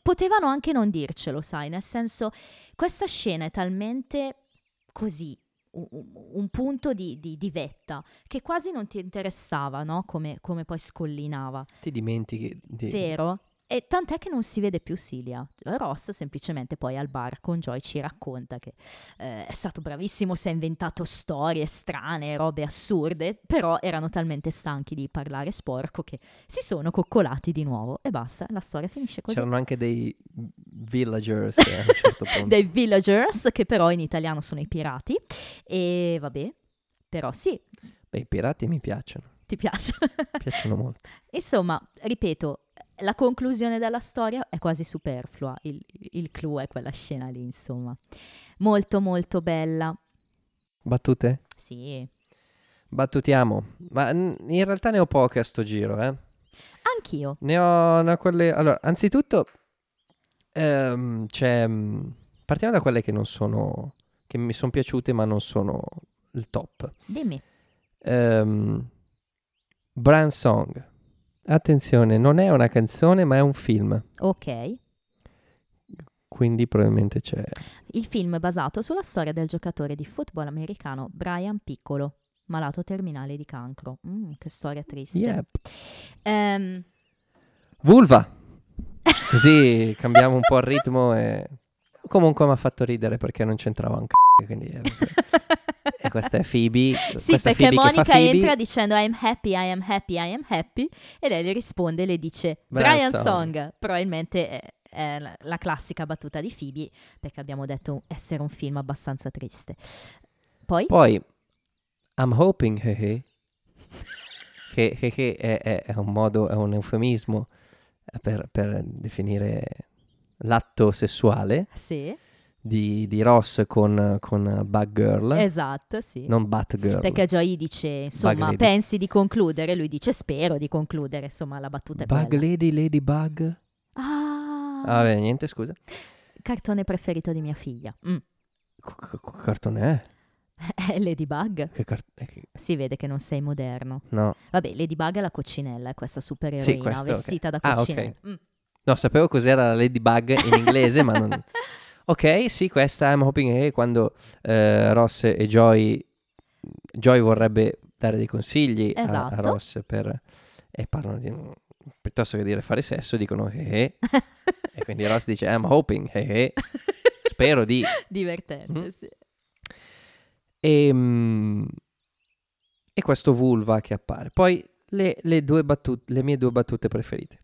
Potevano anche non dircelo, sai, nel senso, questa scena è talmente così, un punto di vetta, che quasi non ti interessava, no? Come poi scollinava. Ti dimentichi di... Vero? E tant'è che non si vede più Silia. Ross semplicemente poi al bar con Joy ci racconta che è stato bravissimo, si è inventato storie strane, robe assurde, però erano talmente stanchi di parlare sporco che si sono coccolati di nuovo e basta, la storia finisce così. C'erano anche dei villagers a un certo punto. Dei villagers che però in italiano sono i pirati, e vabbè, però sì. Beh, i pirati mi piacciono. Ti piacciono? Piacciono molto. Insomma, ripeto, la conclusione della storia è quasi superflua, il clou è quella scena lì, insomma. Molto molto bella. Battute? Sì. Battutiamo, ma in realtà ne ho poche a sto giro, eh. Anch'io. Ne ho quelle... Allora, anzitutto, partiamo da quelle che non sono... che mi sono piaciute ma non sono il top. Dimmi. Brand Song. Attenzione, non è una canzone ma è un film. Ok. Quindi probabilmente c'è... Il film è basato sulla storia del giocatore di football americano Brian Piccolo, malato terminale di cancro. Che storia triste. Yep. Vulva! Così cambiamo un po' il ritmo e... Comunque mi ha fatto ridere perché non c'entrava un c***o, quindi... E questa è Phoebe. Sì, perché Phoebe, Monica Phoebe, entra dicendo I am happy, I am happy, I am happy, e lei le risponde e le dice Brian Song. Probabilmente è la classica battuta di Phoebe, perché abbiamo detto essere un film abbastanza triste. Poi I'm hoping che è un modo, è un eufemismo per definire l'atto sessuale. Sì. Di Ross con Batgirl. Esatto, sì. Non Batgirl. Perché Joy dice, insomma, pensi di concludere? Lui dice, spero di concludere. Insomma, la battuta è bella. Bug Lady, Ladybug. Ah. Vabbè, niente, scusa. Cartone preferito di mia figlia. Cartone è? È Ladybug. Si vede che non sei moderno. No. Vabbè, Ladybug è la coccinella, è questa supereroina vestita da coccinella. Okay. No, sapevo cos'era la Ladybug in inglese, ma non... Ok, sì, questa I'm hoping che quando Ross e Joy vorrebbe dare dei consigli a Ross, e parlano di piuttosto che dire fare sesso dicono eh. E quindi Ross dice I'm hoping spero di divertente. Sì. E questo vulva che appare. Poi le mie due battute preferite.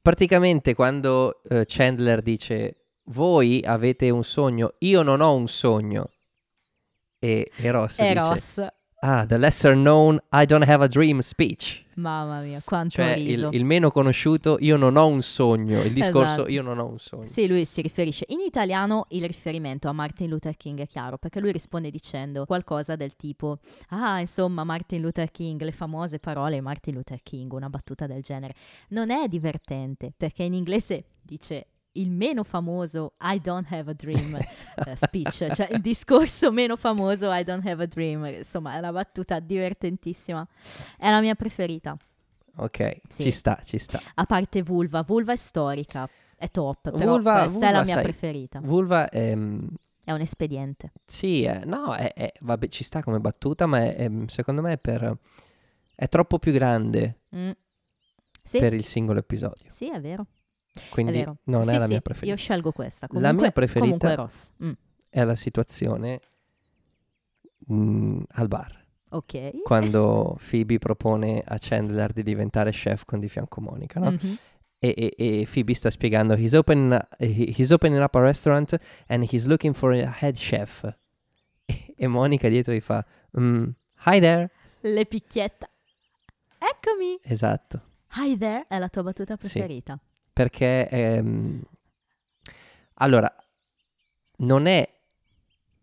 Praticamente quando Chandler dice voi avete un sogno, io non ho un sogno, e Ross dice Ross. Ah, the lesser known I don't have a dream speech. Mamma mia, quanto riso. Il meno conosciuto, io non ho un sogno. Il discorso, esatto. Io non ho un sogno. Sì, lui si riferisce. In italiano il riferimento a Martin Luther King è chiaro, perché lui risponde dicendo qualcosa del tipo ah, insomma, Martin Luther King, le famose parole Martin Luther King, una battuta del genere. Non è divertente, perché in inglese dice il meno famoso I don't have a dream speech, cioè il discorso meno famoso I don't have a dream, insomma è una battuta divertentissima, è la mia preferita. Ok, sì. ci sta. A parte vulva è storica, è top, però vulva, è la mia preferita. Vulva è un espediente. Sì, vabbè, ci sta come battuta, ma secondo me è troppo più grande per il singolo episodio. Sì, è vero. Quindi non è la mia preferita. Io scelgo questa. Comunque, la mia preferita è Ross. È la situazione al bar. Ok. Quando Phoebe propone a Chandler di diventare chef con di fianco Monica, no? Mm-hmm. E Phoebe sta spiegando he's opening up a restaurant and he's looking for a head chef. E Monica dietro gli fa hi there. Le picchietta. Eccomi. Esatto. Hi there è la tua battuta preferita. Sì. Perché allora non è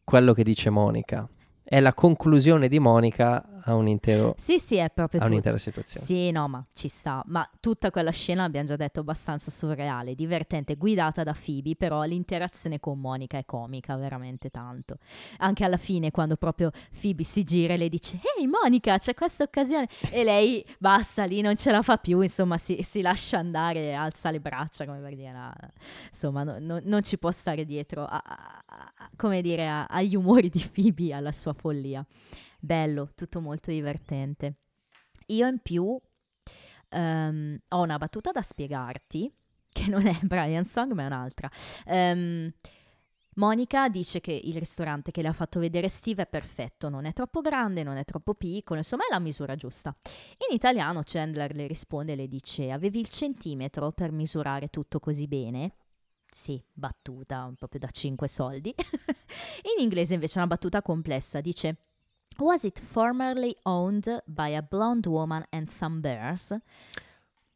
quello che dice Monica, è la conclusione di Monica a un intero è proprio un'intera situazione. Sì, no, ma ci sta, ma tutta quella scena abbiamo già detto abbastanza surreale, divertente, guidata da Phoebe, però l'interazione con Monica è comica veramente tanto. Anche alla fine quando proprio Phoebe si gira e le dice "Ehi Monica, c'è questa occasione" e lei basta lì, non ce la fa più, insomma, si lascia andare, alza le braccia come per dire insomma, non ci può stare dietro agli umori di Phoebe, alla sua follia. Bello, tutto molto divertente. Io in più ho una battuta da spiegarti, che non è Brian's Song ma è un'altra. Monica dice che il ristorante che le ha fatto vedere Steve è perfetto, non è troppo grande, non è troppo piccolo, insomma è la misura giusta. In italiano Chandler le risponde e le dice avevi il centimetro per misurare tutto così bene? Sì, battuta proprio da 5 soldi. In inglese invece è una battuta complessa, dice was it formerly owned by a blonde woman and some bears?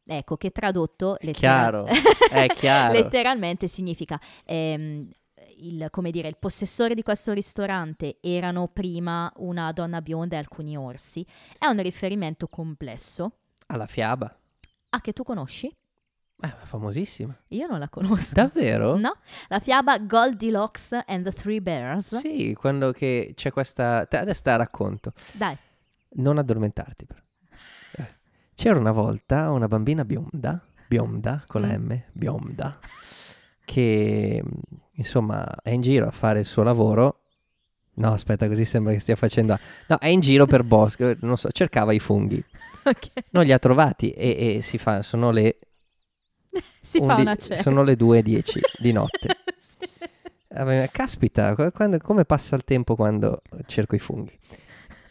Ecco, che tradotto chiaro. Letteralmente significa il possessore di questo ristorante erano prima una donna bionda e alcuni orsi. È un riferimento complesso alla fiaba. Ah, che tu conosci? Famosissima. Io non la conosco. Davvero? No, la fiaba Goldilocks and the Three Bears. Sì, quando che c'è questa... Adesso te la racconto. Dai. Non addormentarti però. C'era una volta una bambina bionda con la M, bionda, che insomma è in giro a fare il suo lavoro. No, aspetta, così sembra che stia facendo... No, è in giro per bosco, non so, cercava i funghi. Okay. Non li ha trovati e si fa... Sono le... fa una cerca. Sono le 2:10 di notte. Sì. Caspita, come passa il tempo quando cerco i funghi.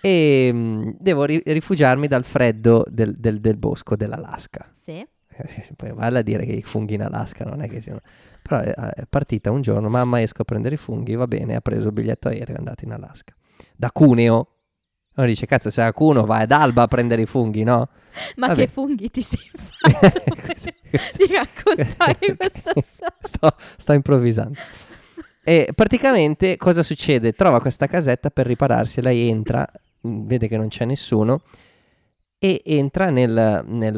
E devo rifugiarmi dal freddo del bosco dell'Alaska. Sì. Poi vale a dire che i funghi in Alaska non è che siano... Però è partita un giorno, mamma esco a prendere i funghi, va bene, ha preso il biglietto aereo e è andata in Alaska. Da Cuneo. Uno dice, cazzo, sei a Cuneo, vai ad Alba a prendere i funghi, no? Ma vabbè. Che funghi ti sei fatto di raccontare questa storia? Sto improvvisando. E praticamente cosa succede? Trova questa casetta per ripararsi, lei entra, vede che non c'è nessuno, e entra vede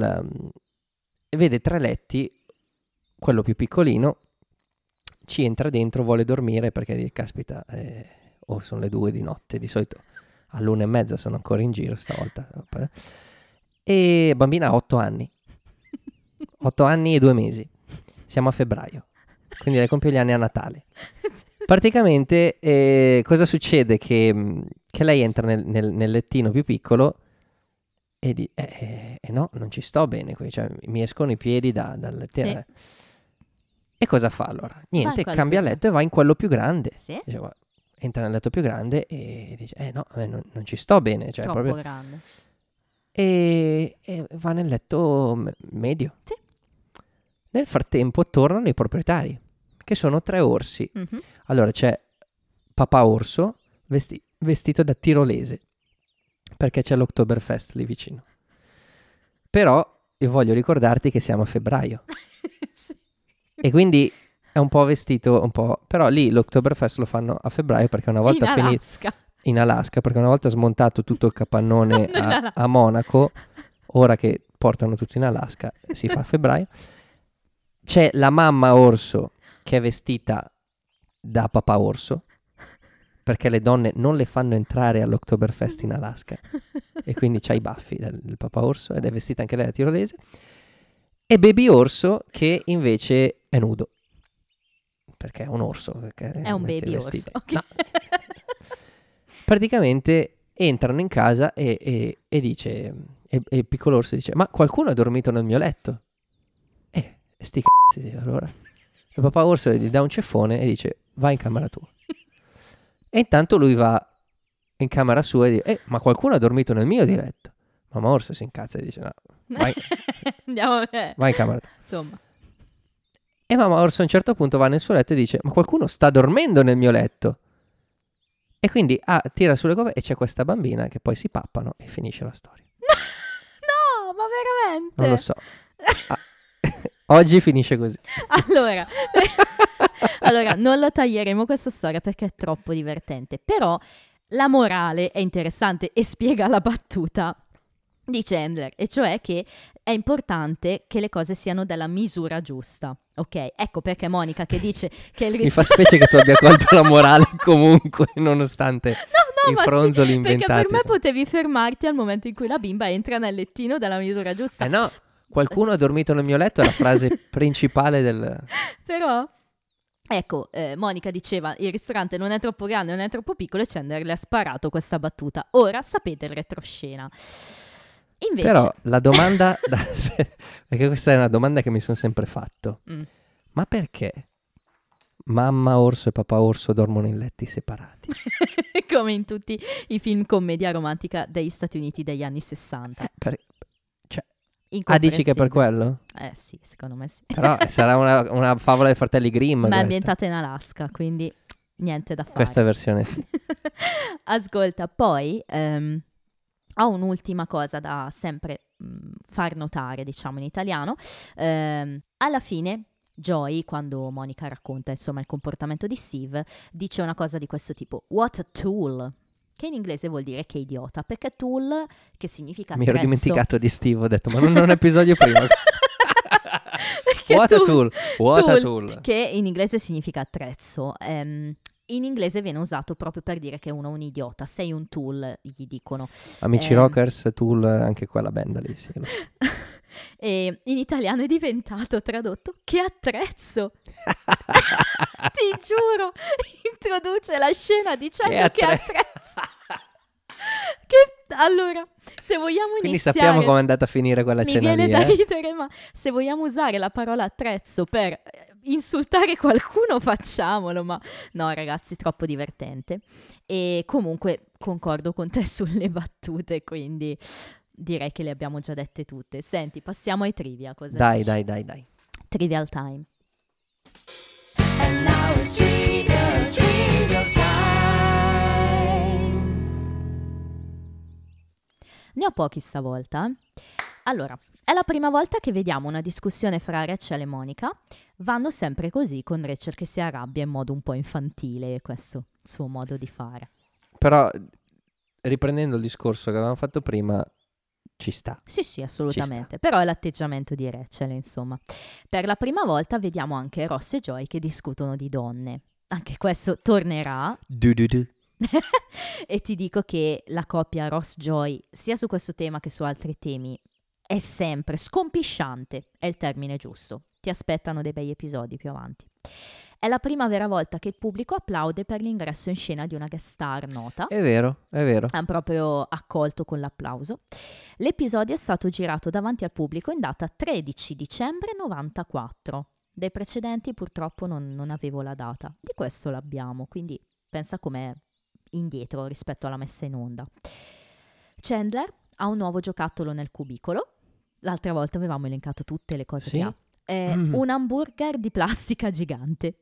tre letti, quello più piccolino, ci entra dentro, vuole dormire perché, caspita, sono le 2 di notte, di solito... all'1:30 sono ancora in giro stavolta. E bambina ha 8 anni. 8 anni e 2 mesi. Siamo a febbraio. Quindi lei compie gli anni a Natale. Praticamente cosa succede? Che lei entra nel lettino più piccolo e di no, non ci sto bene qui, cioè mi escono i piedi dal lettiera. Sì. E cosa fa allora? Niente, cambia letto e va in quello più grande. Sì. Dice, guarda, entra nel letto più grande e dice no, non ci sto bene, cioè troppo proprio grande. E va nel letto medio. Sì. Nel frattempo tornano i proprietari, che sono tre orsi. Mm-hmm. Allora c'è papà orso vestito da tirolese, perché c'è l'Oktoberfest lì vicino. Però io voglio ricordarti che siamo a febbraio. Sì. E quindi è un po' vestito, un po'... Però lì l'Oktoberfest lo fanno a febbraio, perché una volta finito... In Alaska. Perché una volta smontato tutto il capannone a Monaco, ora che portano tutto in Alaska, si fa a febbraio. C'è la mamma orso che è vestita da papà orso, perché le donne non le fanno entrare all'Oktoberfest in Alaska, e quindi c'ha i baffi del papà orso ed è vestita anche lei da tirolese. E baby orso che invece è nudo, perché è un orso, perché è un baby vestito. Orso, okay. No. Praticamente entrano in casa e dice, e il piccolo orso dice: ma qualcuno ha dormito nel mio letto? Sti cazzi, allora. E papà orso gli dà un ceffone e dice: vai in camera tua. E intanto lui va in camera sua e dice: ma qualcuno ha dormito nel mio letto? Mamma orso si incazza e dice: no, vai, andiamo, vai in camera tua. Insomma. E mamma orso a un certo punto va nel suo letto e dice: ma qualcuno sta dormendo nel mio letto? E quindi tira sulle coperte e c'è questa bambina che poi si pappano e finisce la storia. No, ma veramente? Non lo so. Oggi finisce così. Allora, allora, non lo taglieremo questa storia perché è troppo divertente. Però la morale è interessante e spiega la battuta di Chandler, e cioè che è importante che le cose siano della misura giusta. Ok, ecco perché Monica che dice che il rischio... Mi fa specie che tu abbia colto la morale comunque, nonostante... No, ma fronzoli sì, perché per me potevi fermarti al momento in cui la bimba entra nel lettino della misura giusta. Eh no! Qualcuno ha dormito nel mio letto è la frase principale del... Però, ecco, Monica diceva il ristorante non è troppo grande, non è troppo piccolo, e Chandler le ha sparato questa battuta. Ora sapete il retroscena. Invece... Però la domanda... perché questa è una domanda che mi sono sempre fatto. Mm. Ma perché mamma orso e papà orso dormono in letti separati? Come in tutti i film commedia romantica degli Stati Uniti degli anni 60. Perché... dici che per quello? Sì, secondo me sì. Però sarà una favola dei fratelli Grimm. Ma è ambientata in Alaska, quindi niente da fare. Questa versione sì. Ascolta, poi ho un'ultima cosa da sempre far notare, diciamo in italiano. Alla fine Joy, quando Monica racconta insomma il comportamento di Steve, dice una cosa di questo tipo: what a tool! Che in inglese vuol dire che idiota, perché tool, che significa attrezzo... Mi ero dimenticato di Steve, ho detto, ma non è un episodio prima. What a tool, what a tool. Che in inglese significa attrezzo. In inglese viene usato proprio per dire che uno è un idiota, sei un tool, gli dicono. Amici rockers, tool, anche qua la band lì, sì. E in italiano è diventato tradotto che attrezzo. Ti giuro, introduce la scena dicendo che attrezzo. Che allora, se vogliamo quindi iniziare, sappiamo come è andata a finire quella cena lì. Mi viene da ridere, ma se vogliamo usare la parola attrezzo per insultare qualcuno, facciamolo. Ma no, ragazzi, troppo divertente. E comunque concordo con te sulle battute, quindi direi che le abbiamo già dette tutte. Senti, passiamo ai trivia. Cosa dici? Dai. Trivial time. And now it's trivial time. Ne ho pochi stavolta. Allora, è la prima volta che vediamo una discussione fra Rachel e Monica. Vanno sempre così, con Rachel che si arrabbia in modo un po' infantile, questo suo modo di fare. Però, riprendendo il discorso che avevamo fatto prima, ci sta. Sì, assolutamente. Però è l'atteggiamento di Rachel, insomma. Per la prima volta vediamo anche Ross e Joy che discutono di donne. Anche questo tornerà. E ti dico che la coppia Ross-Joy, sia su questo tema che su altri temi, è sempre scompisciante, è il termine giusto. Ti aspettano dei bei episodi più avanti. È la prima vera volta che il pubblico applaude per l'ingresso in scena di una guest star nota. È vero, è vero. Hanno proprio accolto con l'applauso. L'episodio è stato girato davanti al pubblico in data 13 dicembre 94. Dei precedenti purtroppo non avevo la data. Di questo l'abbiamo, quindi pensa com'è indietro rispetto alla messa in onda. Chandler ha un nuovo giocattolo nel cubicolo. L'altra volta avevamo elencato tutte le cose, sì, che ha. Un hamburger di plastica gigante.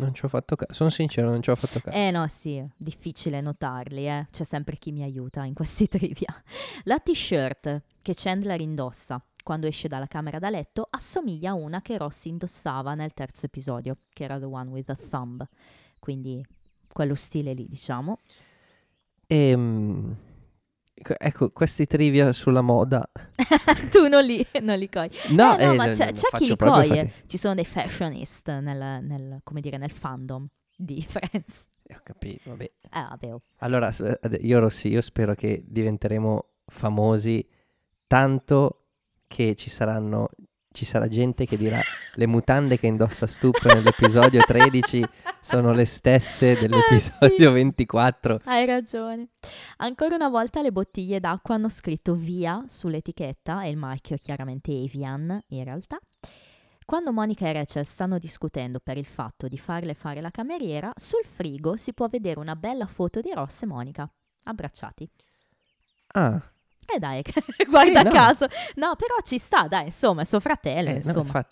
Non ci ho fatto caso, sono sincero, non ci ho fatto caso. No, sì, difficile notarli, eh. C'è sempre chi mi aiuta in questi trivia. La t-shirt che Chandler indossa quando esce dalla camera da letto assomiglia a una che Ross indossava nel terzo episodio, che era The One with the Thumb. Quindi quello stile lì, diciamo. Ecco, questi trivia sulla moda tu non li cogli. No, no, ma c'è chi li coglie. Ci sono dei fashionist nel come dire, nel fandom di Friends. Ho capito, vabbè. Vabbè. Allora, io Rossi, io spero che diventeremo famosi tanto che ci sarà gente che dirà le mutande che indossa Stup nell'episodio 13 sono le stesse dell'episodio 24. Hai ragione. Ancora una volta le bottiglie d'acqua hanno scritto via sull'etichetta e il marchio è chiaramente Evian in realtà. Quando Monica e Rachel stanno discutendo per il fatto di farle fare la cameriera, sul frigo si può vedere una bella foto di Ross e Monica abbracciati. Ah. Dai, guarda caso. No, però ci sta, dai, insomma, è suo fratello, insomma. No,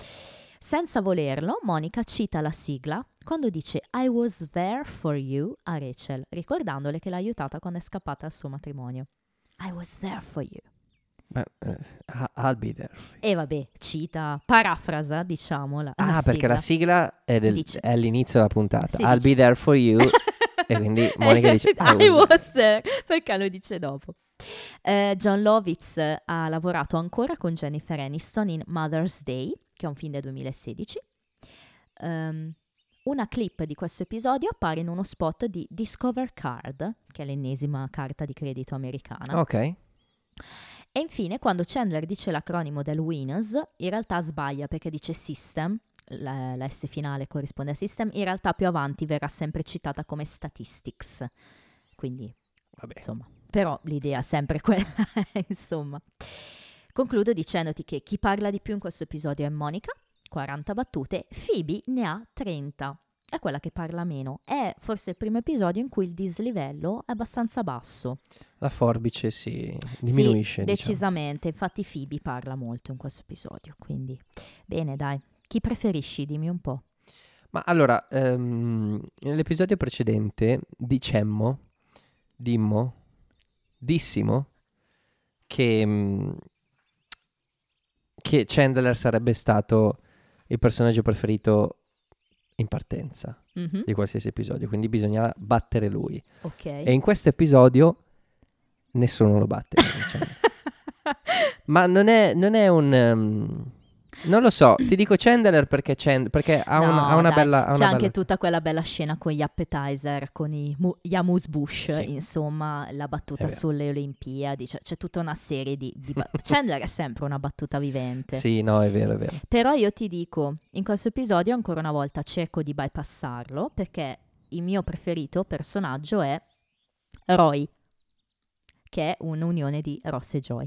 senza volerlo, Monica cita la sigla quando dice I was there for you a Rachel, ricordandole che l'ha aiutata quando è scappata al suo matrimonio. I was there for you. But, I'll be there. E vabbè, cita, parafrasa, diciamo, la perché sigla. La sigla è all'inizio della puntata. Sì, I'll be there for you. E quindi Monica dice I was there. Perché lo dice dopo. John Lovitz ha lavorato ancora con Jennifer Aniston in Mother's Day, che è un film del 2016. Una clip di questo episodio appare in uno spot di Discover Card, che è l'ennesima carta di credito americana. Ok. E infine, quando Chandler dice l'acronimo del WENUS, in realtà sbaglia perché dice System, la S finale corrisponde a System, in realtà più avanti verrà sempre citata come Statistics. Quindi, vabbè, insomma. Però l'idea è sempre quella, insomma. Concludo dicendoti che chi parla di più in questo episodio è Monica, 40 battute, Phoebe ne ha 30, è quella che parla meno. È forse il primo episodio in cui il dislivello è abbastanza basso. La forbice si diminuisce, sì, decisamente, diciamo. Infatti Phoebe parla molto in questo episodio, quindi bene, dai. Chi preferisci? Dimmi un po'. Ma allora, nell'episodio precedente dissimo che Chandler sarebbe stato il personaggio preferito in partenza, mm-hmm, di qualsiasi episodio, quindi bisognava battere lui. Okay. E in questo episodio nessuno lo batte. Diciamo. Ma non è un... non lo so, ti dico Chandler perché ha una bella... C'è anche tutta quella bella scena con gli appetizer, con gli amuse-bouche, sì, insomma, la battuta sulle Olimpiadi, c'è tutta una serie di Chandler è sempre una battuta vivente. Sì, no, è vero, è vero. Però io ti dico, in questo episodio ancora una volta cerco di bypassarlo perché il mio preferito personaggio è Roy, che è un'unione di Ross e Joy.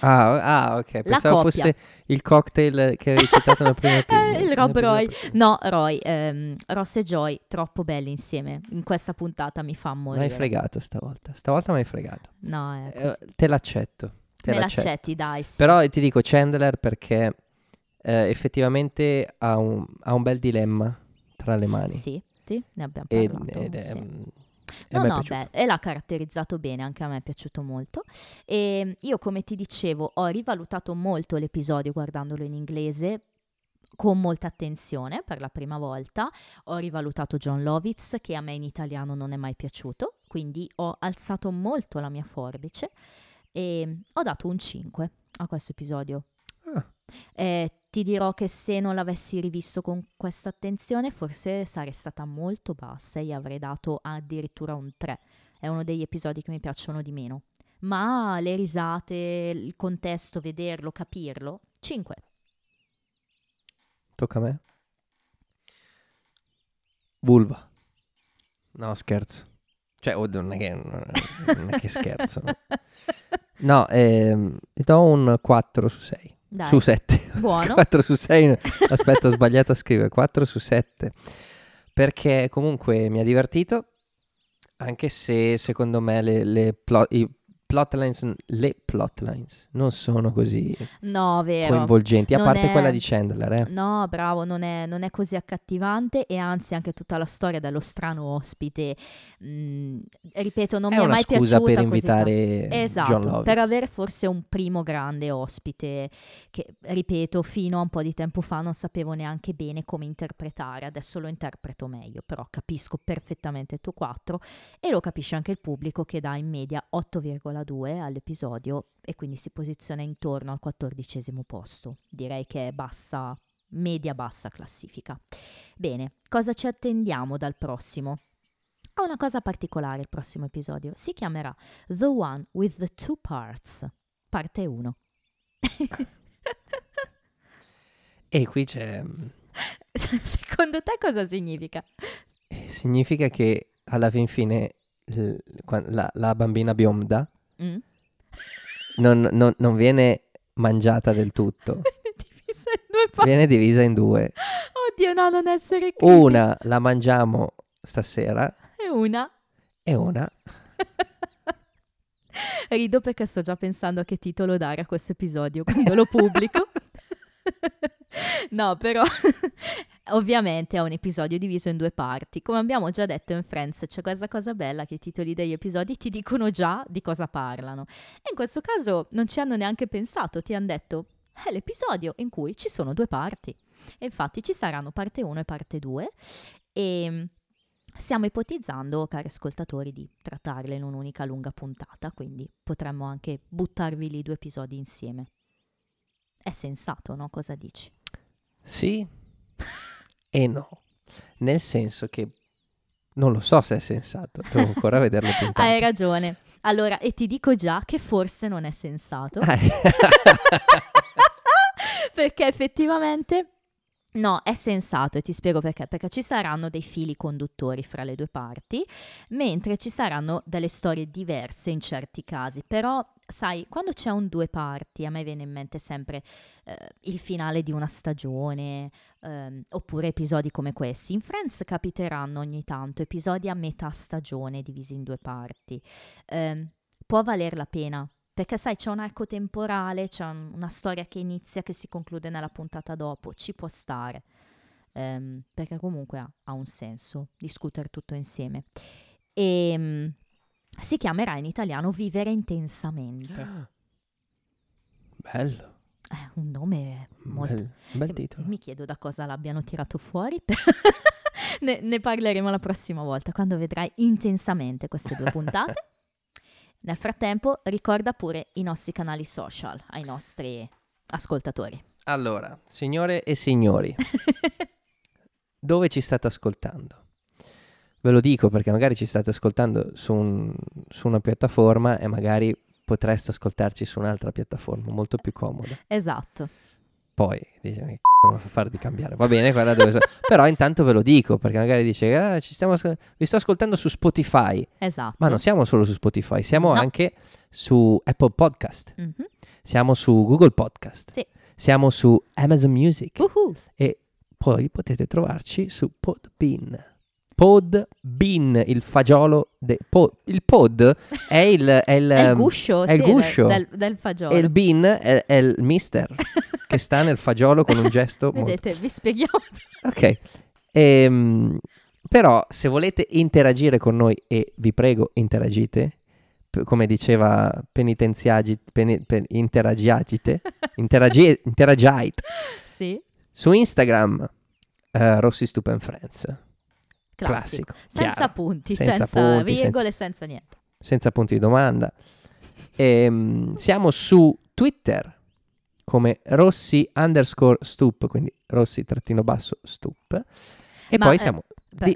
Ok, pensavo fosse il cocktail che avevi citato nella prima puntata. Il Rob Roy. No, Roy, Ross e Joy, troppo belli insieme. In questa puntata mi fa morire. M'hai fregato stavolta. Stavolta m'hai fregato. No, te l'accetto. Me l'accetti, dai. Sì. Però ti dico Chandler perché effettivamente ha un bel dilemma tra le mani. Sì, ne abbiamo parlato. E l'ha caratterizzato bene, anche a me è piaciuto molto. E io, come ti dicevo, ho rivalutato molto l'episodio guardandolo in inglese con molta attenzione per la prima volta. Ho rivalutato John Lovitz, che a me in italiano non è mai piaciuto, quindi ho alzato molto la mia forbice e ho dato un 5 a questo episodio. Ti dirò che se non l'avessi rivisto con questa attenzione forse sarei stata molto bassa e gli avrei dato addirittura un 3. È uno degli episodi che mi piacciono di meno, ma le risate, il contesto, vederlo, capirlo, 5. Tocca a me. vulva. No, scherzo. Cioè, oh, non è che scherzo. No, do un 4 su 6. Dai. Su 7. Buono. 4 su 6. Aspetta, ho sbagliato a scrivere. 4 su 7. Perché comunque mi ha divertito, anche se secondo me le plotlines non sono così coinvolgenti, a parte quella di Chandler. No, bravo, non è così accattivante, e anzi anche tutta la storia dello strano ospite, ripeto, non è mi è mai piaciuta. È una scusa per invitare John Lovitz. Per avere forse un primo grande ospite che, ripeto, fino a un po' di tempo fa non sapevo neanche bene come interpretare, adesso lo interpreto meglio, però capisco perfettamente il tuo 4 e lo capisce anche il pubblico, che dà in media 8,2 all'episodio, e quindi si posiziona intorno al 14° posto. Direi che è bassa, media bassa classifica. Bene, cosa ci attendiamo dal prossimo? Ha una cosa particolare il prossimo episodio, si chiamerà The One with the Two Parts, parte 1. E qui c'è... Secondo te cosa significa? Significa che alla fin fine la bambina bionda non viene mangiata del tutto. Divisa in due parti. Viene divisa in due. Oddio, no, non essere critico. Una la mangiamo stasera. E una. Rido perché sto già pensando a che titolo dare a questo episodio quando lo pubblico. No, però... Ovviamente è un episodio diviso in due parti. Come abbiamo già detto in Friends, c'è questa cosa bella che i titoli degli episodi ti dicono già di cosa parlano. E in questo caso non ci hanno neanche pensato, ti hanno detto è l'episodio in cui ci sono due parti. E infatti ci saranno parte 1 e parte 2, e stiamo ipotizzando, cari ascoltatori, di trattarle in un'unica lunga puntata, quindi potremmo anche buttarvi lì due episodi insieme. È sensato, no? Cosa dici? Sì. E no, nel senso che non lo so se è sensato, devo ancora vederlo puntato. Hai ragione. Allora, e ti dico già che forse non è sensato. Perché effettivamente no, è sensato, e ti spiego perché. Perché ci saranno dei fili conduttori fra le due parti, mentre ci saranno delle storie diverse in certi casi. Però, sai, quando c'è un due parti, a me viene in mente sempre il finale di una stagione, oppure episodi come questi. In Friends capiteranno ogni tanto episodi a metà stagione divisi in due parti. Può valer la pena. Perché sai, c'è un arco temporale, c'è una storia che inizia, che si conclude nella puntata dopo, ci può stare, perché comunque ha un senso discutere tutto insieme. E si chiamerà in italiano Vivere Intensamente. Bello. È un nome molto... Bel titolo. Mi chiedo da cosa l'abbiano tirato fuori. Ne parleremo la prossima volta, quando vedrai intensamente queste due puntate. Nel frattempo ricorda pure i nostri canali social ai nostri ascoltatori. Allora, signore e signori, dove ci state ascoltando? Ve lo dico perché magari ci state ascoltando su una piattaforma e magari potreste ascoltarci su un'altra piattaforma, molto più comoda. Esatto. Poi, diciamo, che non fa fare di cambiare, va bene, guarda dove so. Però intanto ve lo dico, perché magari dice, vi sto ascoltando su Spotify. Esatto. Ma non siamo solo su Spotify, siamo anche su Apple Podcast, siamo su Google Podcast, sì. Siamo su Amazon Music, e poi potete trovarci su Podbean. Podbean, il fagiolo il pod è il guscio, è il guscio del fagiolo, e il bean è il mister che sta nel fagiolo con un gesto vedete molto... vi spieghiamo. Ok, però se volete interagire con noi, e vi prego interagite, come diceva interagite sì. Su Instagram, Rossi Stupid Friends. Classico. Senza chiaro. Punti, senza virgole, senza niente. Senza punti di domanda. Siamo su Twitter come Rossi_stup, quindi Rossi_stup. E ma, poi siamo...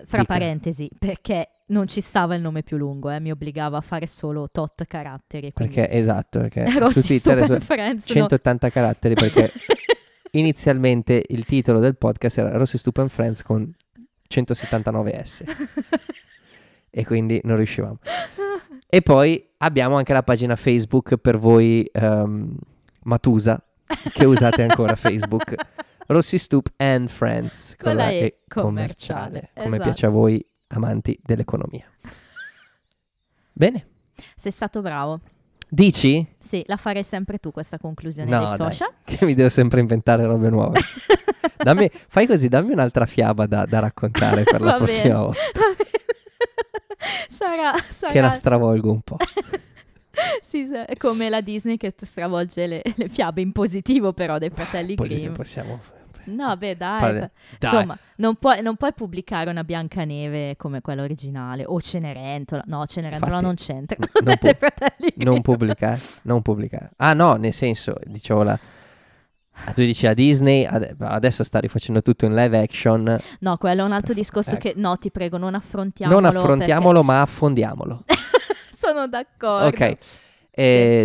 fra parentesi, perché non ci stava il nome più lungo, mi obbligava a fare solo tot caratteri. Quindi... Perché, esatto, perché Rossi su Twitter sono 180 caratteri, perché inizialmente il titolo del podcast era Rossi Stupid Friends con... 179S. E quindi non riuscivamo. E poi abbiamo anche la pagina Facebook per voi Matusa, che usate ancora Facebook. Rossi Stup and Friends, con la E commerciale. Esatto. Come piace a voi, amanti dell'economia. Bene. Sei stato bravo. Dici? Sì, la farei sempre tu questa conclusione dei social. Dai, che mi devo sempre inventare robe nuove. Fai così, dammi un'altra fiaba da raccontare per la prossima volta. Sarà... Che la stravolgo un po'. Sì, è come la Disney che stravolge le fiabe in positivo, però, dei fratelli Grimm. Possiamo... No, beh, dai. Insomma, non puoi pubblicare una Biancaneve come quella originale, o Cenerentola. No, Cenerentola infatti, non c'entra. Non pubblicare. Ah, no, nel senso, dicevo la... Tu dici la Disney, adesso sta rifacendo tutto in live action. No, quello è un altro discorso, ecco. Che no, ti prego, non affrontiamolo perché... ma affondiamolo. Sono d'accordo. Ok,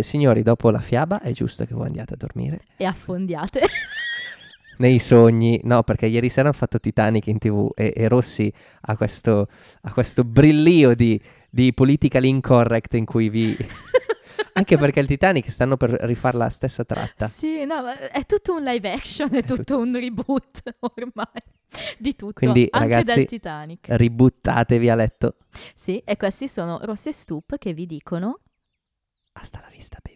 sì. Signori, dopo la fiaba è giusto che voi andiate a dormire e affondiate nei sogni. No, perché ieri sera hanno fatto Titanic in TV e Rossi ha questo brillio di politically incorrect in cui vi... Anche perché il Titanic stanno per rifare la stessa tratta. Sì, no, è tutto un live action, è tutto un reboot ormai di tutto. Quindi, anche ragazzi, del Titanic. Ributtatevi a letto. Sì, e questi sono Rossi Stup che vi dicono hasta la vista, baby.